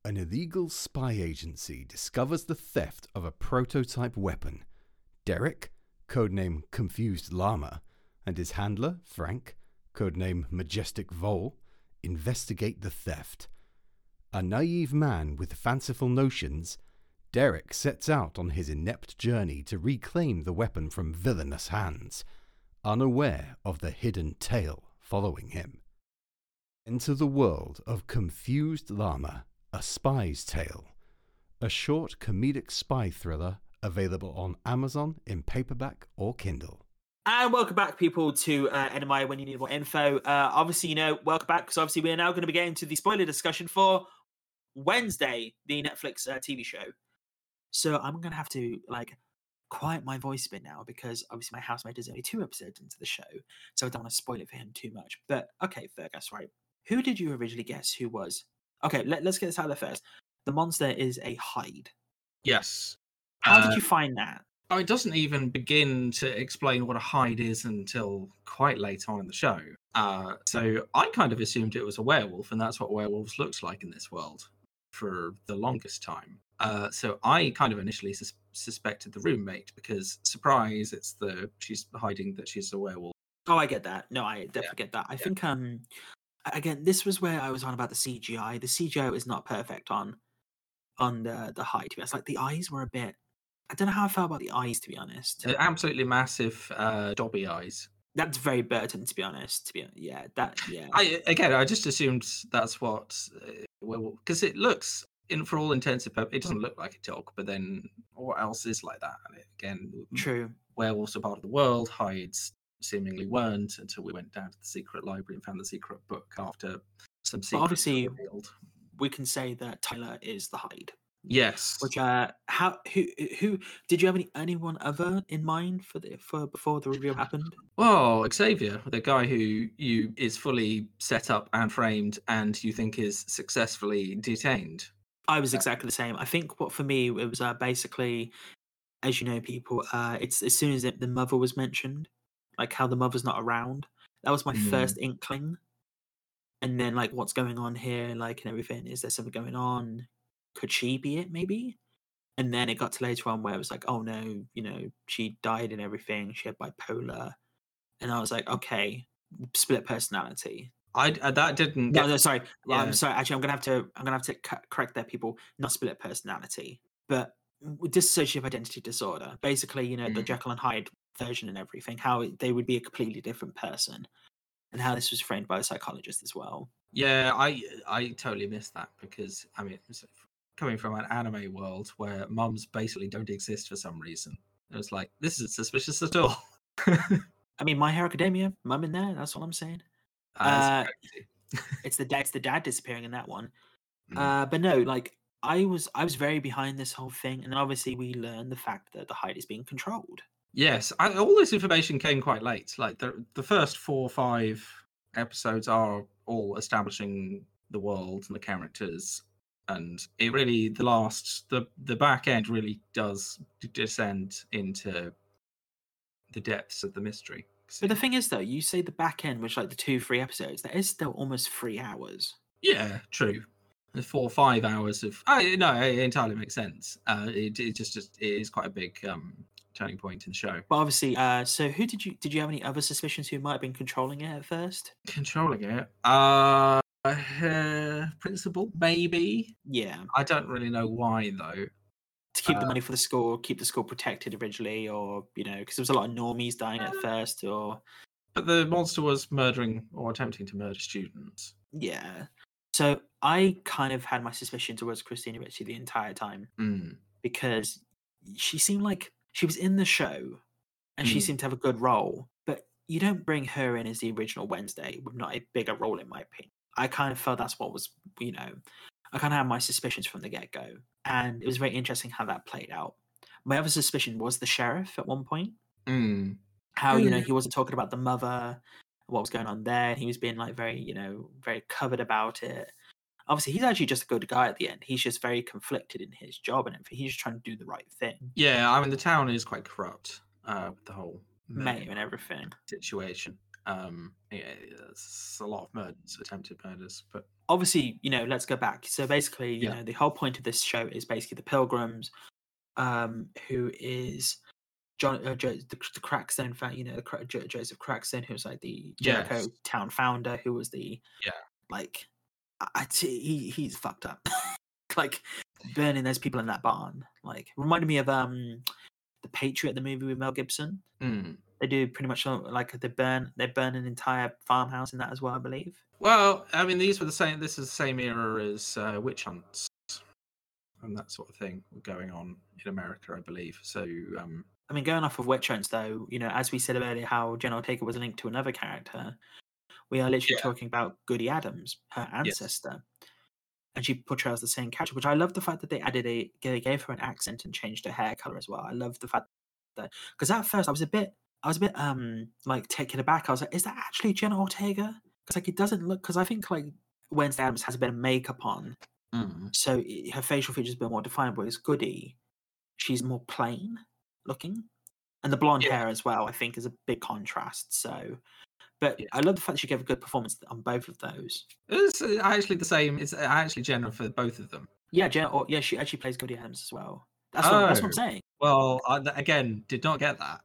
An illegal spy agency discovers the theft of a prototype weapon. Derek, codename Confused Llama, and his handler, Frank, codename Majestic Vole, investigate the theft. A naive man with fanciful notions, Derek sets out on his inept journey to reclaim the weapon from villainous hands, unaware of the hidden tale following him. Enter the world of Confused Llama, A Spy's Tale, a short comedic spy thriller available on Amazon in paperback or Kindle. And welcome back, people, to uh, N M I When You Need More Info. Uh, obviously, you know, welcome back, because obviously we're now going to be getting to the spoiler discussion for Wednesday, the Netflix uh, T V show. So I'm going to have to, like, quiet my voice a bit now, because obviously my housemate is only two episodes into the show, so I don't want to spoil it for him too much. But, okay, Fergus, right. Who did you originally guess who was? Okay, let, let's get this out there first. The monster is a hide. Yes. How uh, did you find that? Oh, it doesn't even begin to explain what a hide is until quite late on in the show. Uh, so I kind of assumed it was a werewolf, and that's what werewolves looked like in this world for the longest time. Uh, so I kind of initially sus- suspected the roommate, because, surprise, it's the she's hiding that she's a werewolf. Oh, I get that. No, I definitely yeah. get that. I yeah. think, um, again, this was where I was on about the C G I. The C G I is not perfect on on the, the hide. It's like the eyes were a bit... I don't know how I felt about the eyes, to be honest. They're absolutely massive uh, Dobby eyes. That's very Burton, to be honest. To be honest. Yeah, that, yeah. I, again, I just assumed that's what... Because uh, it looks... In for all intents and purposes, it doesn't look like a dog, but then what else is like that? And again, true. Werewolves are part of the world. Hides seemingly weren't until we went down to the secret library and found the secret book after some secrets. But obviously, we can say that Tyler is the hide. Yes. Which uh, how who who did you have any anyone other in mind for the for before the reveal happened? Oh, Xavier, the guy who you is fully set up and framed, and you think is successfully detained. I was exactly the same. I think what for me, it was uh, basically, as you know, people, uh, it's as soon as it, the mother was mentioned, like how the mother's not around. That was my mm. first inkling. And then like, what's going on here? Like, and everything, is there something going on? Could she be it maybe? And then it got to later on where it was like, oh no, you know, she died and everything. She had bipolar. And I was like, okay, split personality. I uh, that didn't. No, get... no, sorry. Yeah. I'm sorry. Actually, I'm gonna have to. I'm gonna have to c- correct that, people. Not split personality, but dissociative identity disorder. Basically, you know, mm. the Jekyll and Hyde version and everything. How they would be a completely different person, and how this was framed by the psychologist as well. Yeah, I I totally missed that, because I mean, coming from an anime world where mums basically don't exist for some reason, it was like, this isn't suspicious at all. I mean, My Hero Academia, mum in there. That's all I'm saying. Uh, it's the dad, it's the dad disappearing in that one. Mm. Uh, but no, like I was I was very behind this whole thing, and obviously we learned the fact that the height is being controlled. Yes, I, all this information came quite late. Like the the first four or five episodes are all establishing the world and the characters, and it really the last the the back end really does descend into the depths of the mystery. So. But the thing is, though, you say the back end, which like the two three episodes, that is still almost three hours. Yeah, true. Four or five hours of oh, no, it entirely makes sense. Uh, it it just, just it is quite a big um, turning point in the show. But obviously, uh, so who did you did you have any other suspicions who might have been controlling it at first? Controlling it, uh, uh principal maybe. Yeah, I don't really know why though. To keep uh, the money for the school, keep the school protected originally, or you know, because there was a lot of normies dying at first, or. But the monster was murdering or attempting to murder students. Yeah. So I kind of had my suspicion towards Christina Ricci the entire time mm. because she seemed like she was in the show and mm. she seemed to have a good role, but you don't bring her in as the original Wednesday with not a bigger role, in my opinion. I kind of felt that's what was, you know, I kind of had my suspicions from the get-go, and it was very interesting how that played out. My other suspicion was the sheriff at one point, mm. how, mm. you know, he wasn't talking about the mother, what was going on there. He was being like very, you know, very covered about it. Obviously, he's actually just a good guy at the end. He's just very conflicted in his job and everything. He's just trying to do the right thing. Yeah, I mean, the town is quite corrupt uh, with the whole mayor and everything situation. Um, yeah, it's a lot of murders, attempted murders. But obviously, you know, let's go back. So basically, you yeah. know, the whole point of this show is basically the Pilgrims, um, who is... John, uh, jo- the, the Crackstone, fan, you know, the cra- jo- Joseph Crackstone, who was like the Jericho yes. town founder, who was the yeah, like, I t- he he's fucked up, like burning those people in that barn. Like reminded me of um, the Patriot, the movie with Mel Gibson. Mm. They do pretty much like they burn they burn an entire farmhouse in that as well, I believe. Well, I mean, these were the same. This is the same era as uh, witch hunts and that sort of thing going on in America, I believe. So. Um, I mean, going off of witch hunts, though, you know, as we said earlier, how Jenna Ortega was linked to another character, we are literally yeah. talking about Goody Addams, her ancestor, yes. and she portrays the same character. Which I love the fact that they added a, they gave her an accent and changed her hair color as well. I love the fact that because at first I was a bit, I was a bit um like taken aback. I was like, is that actually Jenna Ortega? Because like it doesn't look because I think like Wednesday Addams has a bit of makeup on, mm. so it, her facial features a bit more defined. Whereas Goody, she's more plain. Looking and the blonde yeah. hair as well, I think, is a big contrast. So, but yeah. I love the fact that she gave a good performance on both of those. It's actually the same. It's actually Jenna for both of them. Yeah, Jenna. Or, yeah, she actually plays Goody Addams as well. That's, oh. what, that's what I'm saying. Well, I, again, did not get that.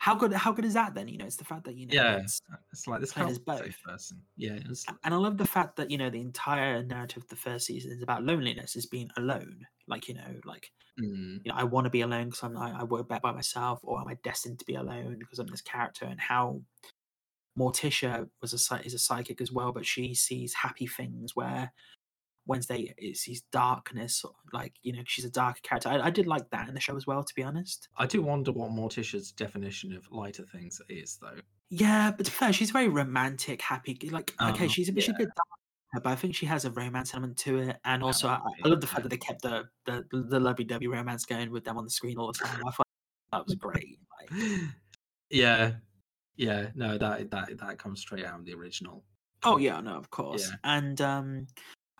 how good? How good is that then? You know, it's the fact that you know. Yeah, it's, it's like this is both. Person. Yeah, it's... and I love the fact that you know the entire narrative of the first season is about loneliness, is being alone. Like you know, like. You know, I want to be alone because I'm like I work back by myself, or am I destined to be alone because I'm this character? And how Morticia was a is a psychic as well, but she sees happy things where Wednesday it sees darkness. Like you know, she's a darker character. I, I did like that in the show as well, to be honest. I do wonder what Morticia's definition of lighter things is, though. Yeah, but to be fair, she's very romantic, happy. Like um, okay, she's a bit, yeah. she's a bit dark. But I think she has a romance element to it, and also I, I love the fact that they kept the the, the lovey-dovey romance going with them on the screen all the time. I thought that was great. Like, yeah, yeah, no, that that that comes straight out of the original. Oh yeah, no, of course. Yeah. And um,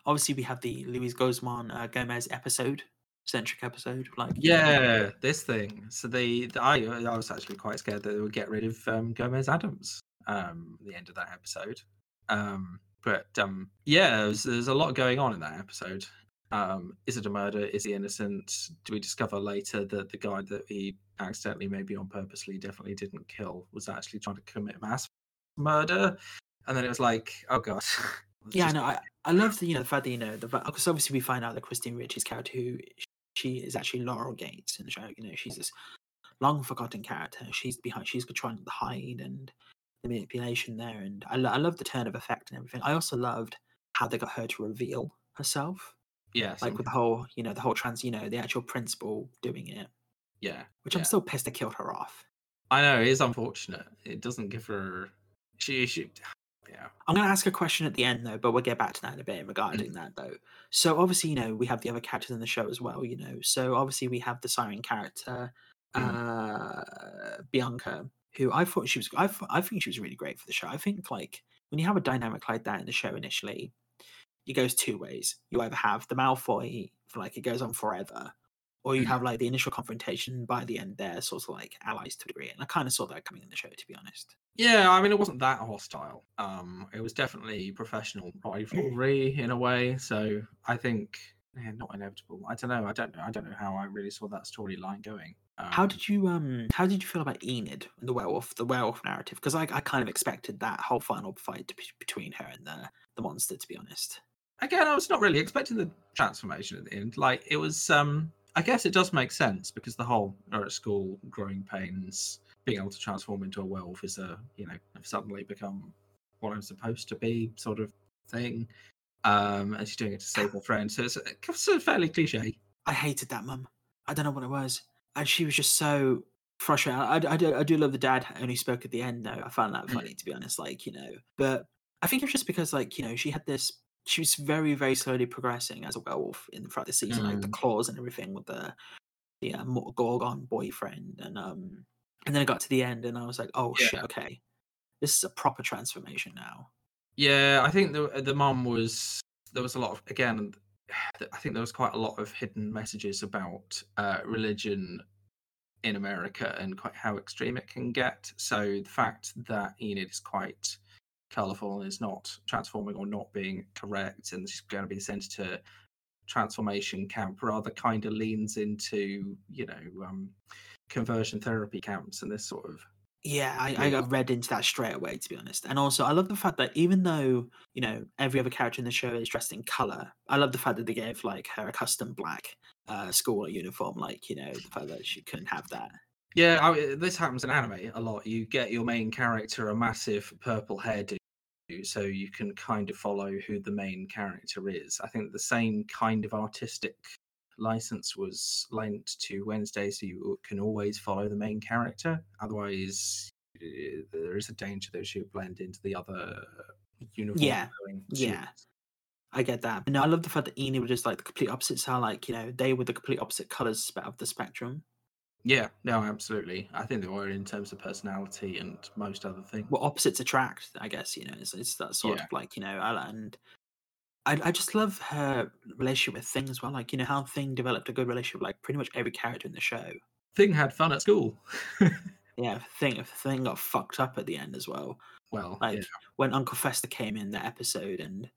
obviously we have the Luis Guzmán uh, Gomez episode, centric episode, like yeah, you know, this thing. So they, the, I I was actually quite scared that they would get rid of um, Gomez Addams um at the end of that episode. Um. But um, yeah, there's, there's a lot going on in that episode. Um, is it a murder? Is he innocent? Do we discover later that the guy that he accidentally, maybe on purposely, definitely didn't kill was actually trying to commit mass murder? And then it was like, oh god. Yeah, just... no, I I love the you know the fact that you know the because obviously we find out that Christina Ricci's character, who she is actually Laurel Gates in the show. You know, she's this long forgotten character. She's behind. She's trying to hide and. The manipulation there, and I, lo- I love the turn of effect and everything. I also loved how they got her to reveal herself. Yeah, like with the whole, you know, the whole trans, you know, the actual principal doing it. Yeah, which yeah. I'm still pissed they killed her off. I know it is unfortunate. It doesn't give her. She, she Yeah. I'm going to ask a question at the end, though, but we'll get back to that in a bit regarding that, though. So, obviously, you know, we have the other characters in the show as well, you know. So, obviously, we have the siren character, uh, Bianca, who I thought she was... I, th- I think she was really great for the show. I think, like, when you have a dynamic like that in the show initially, it goes two ways. You either have the Malfoy, like, it goes on forever, or you have, like, the initial confrontation, by the end they're sort of, like, allies to a degree. And I kind of saw that coming in the show, to be honest. Yeah, I mean, it wasn't that hostile. Um, it was definitely professional rivalry, in a way. So I think, yeah, not inevitable. I don't know. I don't know. I don't know how I really saw that storyline going. Um, how did you um? How did you feel about Enid and the werewolf, the werewolf narrative? Because I, I kind of expected that whole final fight to be between her and the, the monster, to be honest. Again, I was not really expecting the transformation at the end. Like, it was... um. I guess it does make sense, because the whole are at school, growing pains, being able to transform into a werewolf is a, you know, I've suddenly become what I'm supposed to be sort of thing. Um, and she's doing it to save her friend. So it's, it's fairly cliche. I hated that mum. I don't know what it was. And she was just so frustrated. I, I, I, do, I do love the dad only spoke at the end, though. I found that funny, to be honest, like, you know. But I think it's just because, like, you know, she had this... She was very, very slowly progressing as a werewolf in throughout the season, mm. like the claws and everything with the the uh, Gorgon boyfriend, and um, and then I got to the end, and I was like, oh yeah. shit, okay, this is a proper transformation now. Yeah, I think the the mum was there was a lot of again, I think there was quite a lot of hidden messages about uh, religion in America and quite how extreme it can get. So the fact that Enid is quite colourful and is not transforming or not being correct, and she's going to be sent to transformation camp, rather kind of leans into, you know, um, conversion therapy camps and this sort of... Yeah, I, I got read into that straight away, to be honest. And also, I love the fact that even though, you know, every other character in the show is dressed in colour, I love the fact that they gave, like, her a custom black uh, school uniform, like, you know, the fact that she couldn't have that. Yeah, I, this happens in anime a lot. You get your main character a massive purple hairdo, so you can kind of follow who the main character is. I think the same kind of artistic license was lent to Wednesday, so you can always follow the main character. Otherwise, there is a danger that she'll blend into the other uniform. Yeah, yeah. I get that. But no, I love the fact that Enid was just like the complete opposite. So, like, you know, they were the complete opposite colours of the spectrum. Yeah, no, absolutely. I think they were in terms of personality and most other things. Well, opposites attract, I guess, you know, it's, it's that sort yeah. of like, you know, and I I just love her relationship with Thing as well. Like, you know, how Thing developed a good relationship with, like, pretty much every character in the show. Thing had fun at school. yeah, Thing Thing got fucked up at the end as well. Well, like yeah. when Uncle Fester came in that episode, and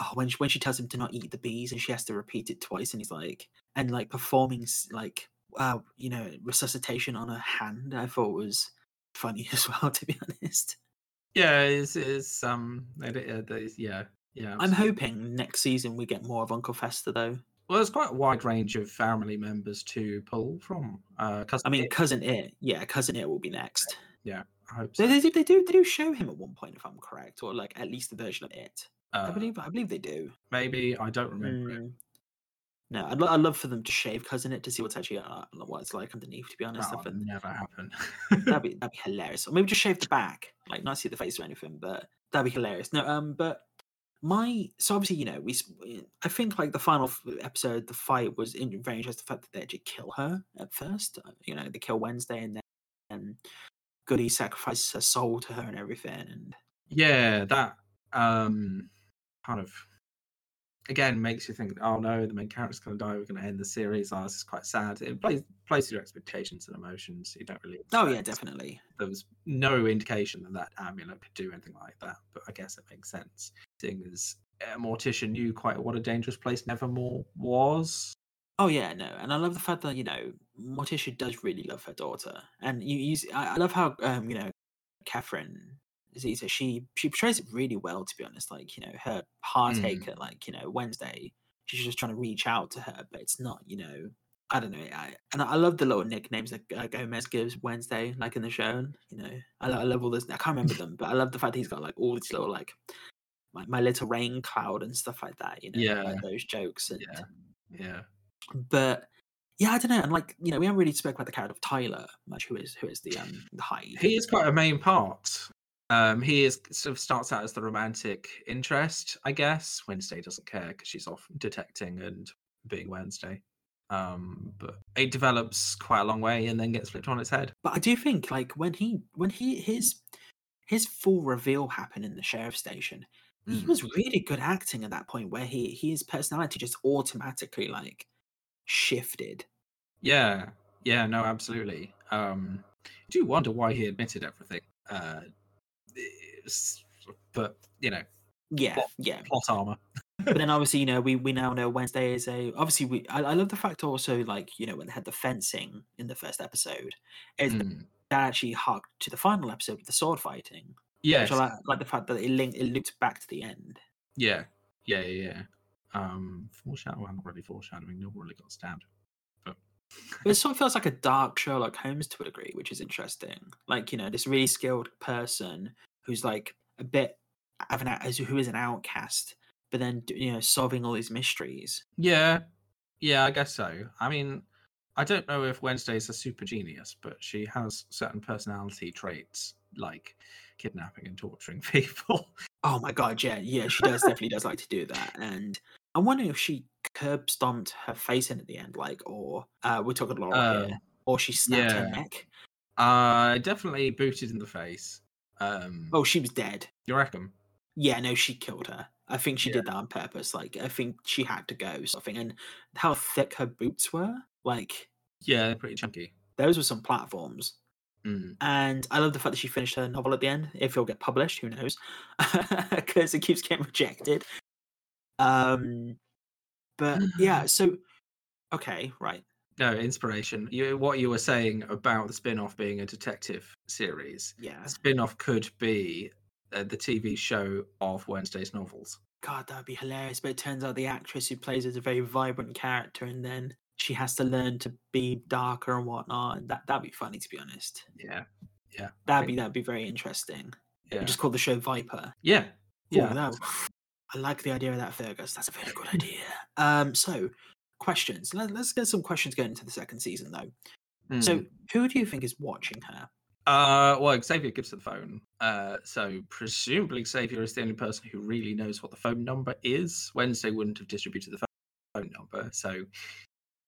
oh, when she, when she tells him to not eat the bees, and she has to repeat it twice, and he's like, and like performing like... Uh, you know, resuscitation on a hand, I thought was funny as well, to be honest. Yeah, it's, it's um, it, it, it, yeah, yeah. Absolutely. I'm hoping next season we get more of Uncle Fester, though. Well, there's quite a wide range of family members to pull from. Uh, cousin I mean, it. Cousin It, yeah, Cousin It will be next. Yeah, I hope so. They, they, they do, they do show him at one point, if I'm correct, or like at least a version of it. Uh, I believe, I believe they do. Maybe I don't remember mm. it. No, I'd, lo- I'd love for them to shave Cousin It to see what's actually uh, what it's like underneath, to be honest. That would never happen. that'd, be, that'd be hilarious. Or maybe just shave the back, like not see the face or anything, but that'd be hilarious. No, um, but my... So obviously, you know, we. I think like the final episode, the fight was in, very interesting, the fact that they actually kill her at first. You know, they kill Wednesday, and then and Goody sacrifices her soul to her and everything. And yeah, that um kind of... Again, makes you think, oh no, the main character's going to die, we're going to end the series, oh, this is quite sad. It plays, plays your expectations and emotions. You don't really... Oh yeah, definitely. There was no indication that that amulet could do anything like that, but I guess it makes sense. Seeing as uh, Morticia knew quite what a dangerous place Nevermore was. Oh yeah, no, and I love the fact that, you know, Morticia does really love her daughter. And you, you I, I love how, um, you know, Catherine... So she she portrays it really well, to be honest. Like, you know, her heartache mm. at, like, you know, Wednesday, she's just trying to reach out to her, but it's not, you know, I don't know. I, and I love the little nicknames that uh, Gomez gives Wednesday, like in the show. You know, I, I love all this. I can't remember them, but I love the fact that he's got like all these little like my, my little rain cloud and stuff like that. You know, yeah, like those jokes. And, yeah, yeah. But yeah, I don't know. And like, you know, we haven't really spoken about the character of Tyler much, who is who is the um the Hyde. He is quite a main part. Um, he is sort of starts out as the romantic interest, I guess. Wednesday doesn't care because she's off detecting and being Wednesday. Um, but it develops quite a long way and then gets flipped on its head. But I do think, like, when he when he his his full reveal happened in the sheriff's station, mm. he was really good acting at that point, where he his personality just automatically like shifted. Yeah, yeah, no, absolutely. Um, I do wonder why he admitted everything. Uh, but you know, yeah, plot, yeah, plot armor. But then obviously, you know, we, we now know Wednesday is a obviously we I, I love the fact also, like, you know, when they had the fencing in the first episode, is mm. that actually harked to the final episode with the sword fighting. Yeah, which I like, like the fact that it linked it looped back to the end. Yeah, yeah, yeah. yeah. Um, foreshadowing, well, not really foreshadowing. No one really got stabbed. But it sort of feels like a dark Sherlock Holmes to a degree, which is interesting. Like, you know, this really skilled person who's like a bit of an who is an outcast, but then, you know, solving all these mysteries. Yeah, yeah, I guess so. I mean, I don't know if Wednesday's a super genius, but she has certain personality traits like kidnapping and torturing people. Oh my god, yeah, yeah, she does definitely does like to do that, and I'm wondering if she curb stomped her face in at the end, like, or uh, we're talking Laura uh, here, or she snapped yeah. her neck. Uh, definitely booted in the face. Um, oh, she was dead. You reckon? Yeah, no, she killed her. I think she yeah. did that on purpose. Like, I think she had to go, something. And how thick her boots were, like, yeah, they're pretty chunky. Those were some platforms. Mm. And I love the fact that she finished her novel at the end. If it'll get published, who knows? Because it keeps getting rejected. Um, but yeah, so okay, right. No inspiration. You, what you were saying about the spin-off being a detective series. Yeah, a spin-off could be uh, the T V show of Wednesday's novels. God, that would be hilarious. But it turns out the actress who plays is a very vibrant character, and then she has to learn to be darker and whatnot. And that that'd be funny, to be honest. Yeah, yeah. That'd be that'd be very interesting. Yeah. Just call the show Viper. Yeah, yeah. Ooh, that would... I like the idea of that, Fergus. That's a very good idea. Um, so, questions. Let, let's get some questions going into the second season, though. Mm. So, who do you think is watching her? Uh, well, Xavier gives her the phone. Uh, so, presumably, Xavier is the only person who really knows what the phone number is. Wednesday wouldn't have distributed the phone number. So,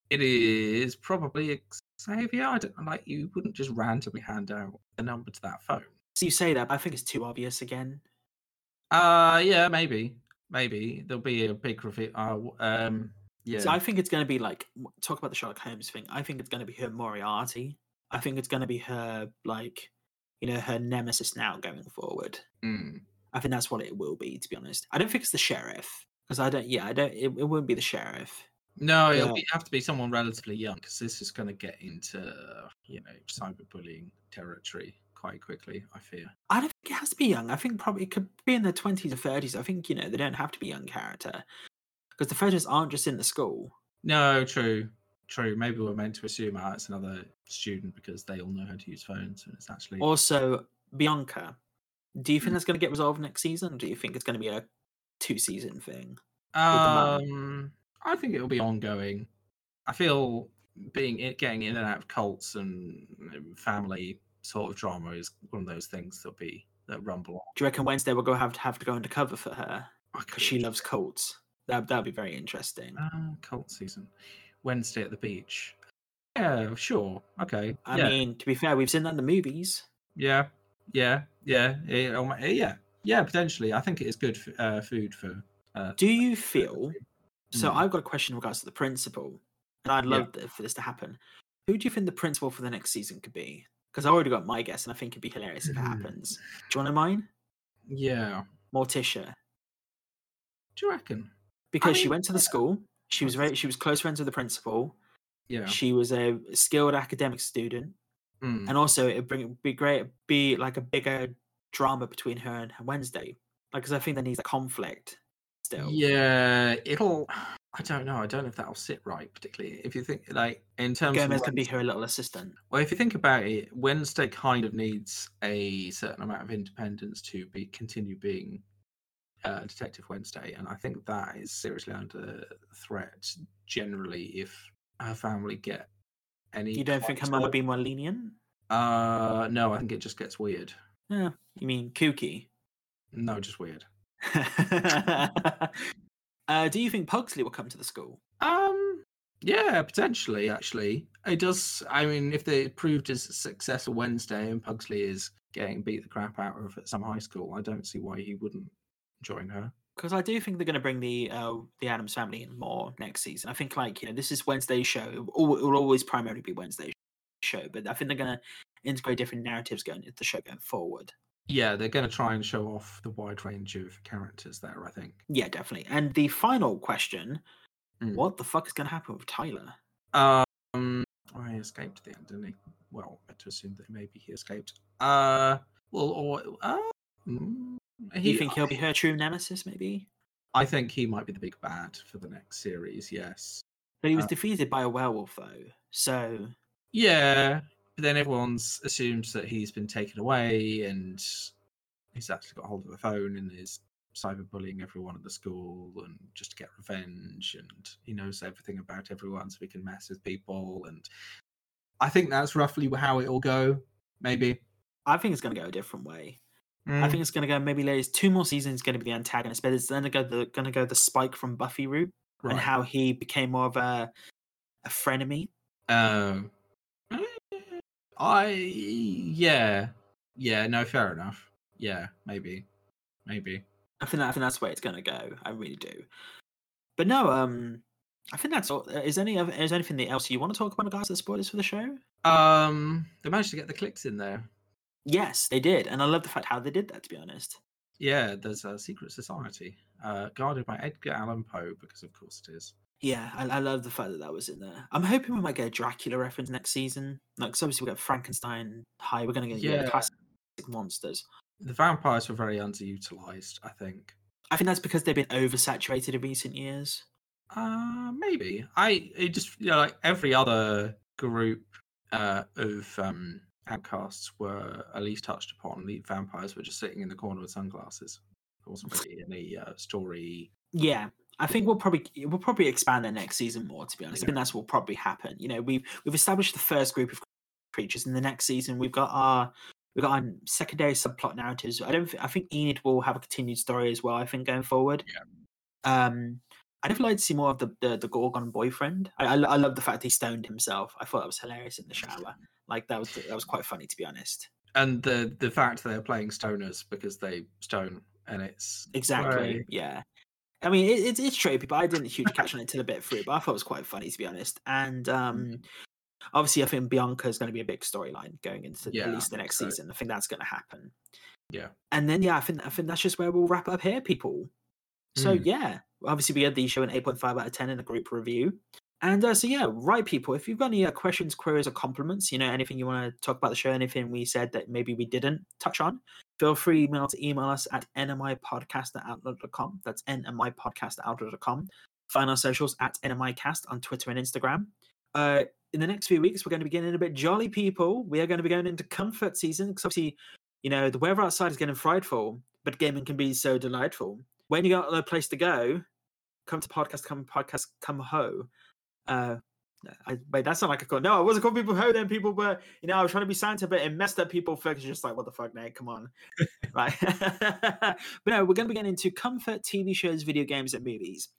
it is probably Xavier. I don't like, you wouldn't just randomly hand out the number to that phone. So, you say that, but I think it's too obvious again. Uh, yeah, maybe. Maybe there'll be a big reveal. Uh, um, yeah. So I think it's going to be like, talk about the Sherlock Holmes thing. I think it's going to be her Moriarty. I think it's going to be her, like, you know, her nemesis now going forward. Mm. I think that's what it will be, to be honest. I don't think it's the sheriff, because I don't. Yeah, I don't. It, it wouldn't be the sheriff. No, it'll yeah. be, have to be someone relatively young, because this is going to get into, you know, cyberbullying territory quite quickly, I fear. I don't think it has to be young. I think probably it could be in their twenties or thirties. I think, you know, they don't have to be young character, because the photos aren't just in the school. No, true, true. Maybe we're meant to assume oh, it's another student because they all know how to use phones, and it's actually also Bianca. Do you think that's going to get resolved next season? Or do you think it's going to be a two-season thing? Um, I think it'll be ongoing. I feel being getting in and out of cults and family sort of drama is one of those things that'll be that rumble on. Do you reckon Wednesday will go have to have to go undercover for her? Because she loves cults. That that'd be very interesting. Uh, cult season. Wednesday at the beach. Yeah, sure. Okay. I yeah. mean, to be fair, we've seen that in the movies. Yeah, yeah, yeah, yeah, yeah. yeah potentially, I think it is good for, uh, food for. Uh, Do you feel? So mm. I've got a question in regards to the principal, and I'd love yeah. for this to happen. Who do you think the principal for the next season could be? Because I already got my guess, and I think it'd be hilarious if it happens. Do you want to mine? Yeah. Morticia. Do you reckon? Because I mean, she went to the school. She was very, she was close friends with the principal. Yeah. She was a skilled academic student, mm. and also it'd bring, it'd be great. It'd be like a bigger drama between her and Wednesday, like, because I think there needs a conflict still. Yeah, it'll. I don't know. I don't know if that'll sit right, particularly if you think, like, in terms Gomez of... Gomez can be her little assistant. Well, if you think about it, Wednesday kind of needs a certain amount of independence to be continue being uh, Detective Wednesday, and I think that is seriously under threat generally if her family get any... You don't think her mum would be more lenient? Uh, no, I think it just gets weird. Oh, you mean kooky? No, just weird. uh, do you think Pugsley will come to the school? Um, yeah, potentially, actually. It does, I mean, if they proved as a success on Wednesday and Pugsley is getting beat the crap out of at some high school, I don't see why he wouldn't join her. Because I do think they're going to bring the uh, the Addams family in more next season. I think, like, you know, this is Wednesday's show. It will always primarily be Wednesday's show, but I think they're going to integrate different narratives going into the show going forward. Yeah, they're going to try and show off the wide range of characters there, I think. Yeah, definitely. And the final question, mm. what the fuck is going to happen with Tyler? Um, well, he escaped at the end, didn't he? Well, I had to assume that maybe he escaped. Uh, well, or... Uh, mm, he, do you think he'll I, be her true nemesis, maybe? I think he might be the big bad for the next series, yes. But he was uh, defeated by a werewolf, though, so... Yeah... then everyone assumes that he's been taken away and he's actually got hold of a phone and is cyberbullying everyone at the school and just to get revenge, and he knows everything about everyone so he can mess with people. And I think that's roughly how it'll go, maybe. I think it's going to go a different way. Mm. I think it's going to go maybe latest two more seasons going to be the antagonist, but it's then going to go the, going to go the Spike from Buffy route, right, and how he became more of a, a frenemy. Um... I, yeah, yeah, no, fair enough. Yeah, maybe, maybe. I think, that, I think that's where it's going to go. I really do. But no, um, I think that's all. Is any other, is anything else you want to talk about, guys, the spoilers for the show? Um, they managed to get the clicks in there. Yes, they did. And I love the fact how they did that, to be honest. Yeah, there's a secret society, uh, guarded by Edgar Allan Poe, because of course it is. Yeah, I, I love the fact that that was in there. I'm hoping we might get a Dracula reference next season. Like, so obviously we got Frankenstein high. We're going to get yeah. you know, the classic monsters. The vampires were very underutilized, I think. I think that's because they've been oversaturated in recent years. Uh, maybe. I it just, you know, like every other group uh, of um, outcasts were at least touched upon. The vampires were just sitting in the corner with sunglasses. There wasn't really any uh, story. Yeah. I think we'll probably we'll probably expand that next season more, to be honest. Yeah. I think that's what will probably happen. You know, we've we've established the first group of creatures. In the next season, we've got our we've got our secondary subplot narratives. I don't. I think Enid will have a continued story as well, I think, going forward. Yeah. Um, I'd have liked to see more of the the, the Gorgon boyfriend. I, I I love the fact he stoned himself. I thought that was hilarious in the shower. Like that was that was quite funny, to be honest. And the the fact that they're playing stoners because they stone, and it's exactly very... yeah. I mean, it, it's it's tropey, but I didn't huge catch on it until a bit through. But I thought it was quite funny, to be honest. And um, obviously, I think Bianca is going to be a big storyline going into yeah, at least the next so. season. I think that's going to happen. Yeah. And then yeah, I think I think that's just where we'll wrap up here, people. So mm. yeah, obviously we had the show an eight point five out of ten in a group review. And uh, so yeah, right, people. If you've got any uh, questions, queries, or compliments, you know, anything you want to talk about the show, anything we said that maybe we didn't touch on, feel free email to email us at n m i podcast at outlook dot com. That's n m i podcast at outlook dot com. Find our socials at n m i cast on Twitter and Instagram. Uh, in the next few weeks, we're going to be getting a bit jolly, people. We are going to be going into comfort season because obviously, you know, the weather outside is getting frightful, but gaming can be so delightful. When you got no place to go, come to podcast, come podcast, come ho. Uh, I, wait, that's not like a call. No, I wasn't calling people ho then, people, but you know, I was trying to be Santa, but it messed up people. Fergus just like, what the fuck, Nate? Come on. Right. But no, we're going to be getting into comfort T V shows, video games, and movies.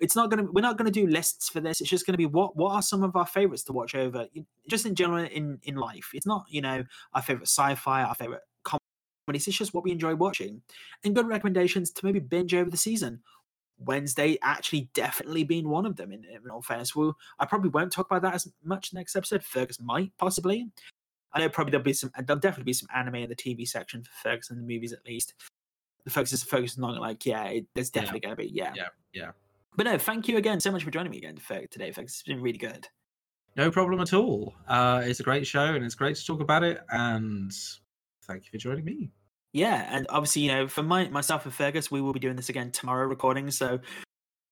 It's not going to, we're not going to do lists for this. It's just going to be what, what are some of our favorites to watch over just in general in, in life. It's not, you know, our favorite sci-fi, our favorite comedies. It's just what we enjoy watching and good recommendations to maybe binge over the season. Wednesday actually definitely being one of them, in, in all fairness. Well, I probably won't talk about that as much next episode. Fergus might, possibly. I know probably there'll be some, there'll definitely be some anime in the T V section for Fergus and the movies, at least. The focus is focusing on, like, yeah, it, there's definitely yeah. going to be, yeah. Yeah, yeah. But no, thank you again so much for joining me again today, Fergus. It's been really good. No problem at all. Uh, it's a great show, and it's great to talk about it, and thank you for joining me. Yeah, and obviously, you know, for my, myself and Fergus, we will be doing this again tomorrow recording, so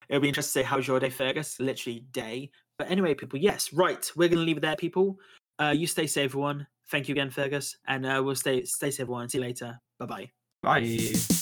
it'll be interesting to say, how's your day, Fergus? Literally day. But anyway, people, yes, right, we're going to leave it there, people. Uh, you stay safe, everyone. Thank you again, Fergus, and uh, we'll stay, stay safe, everyone. See you later. Bye-bye. Bye.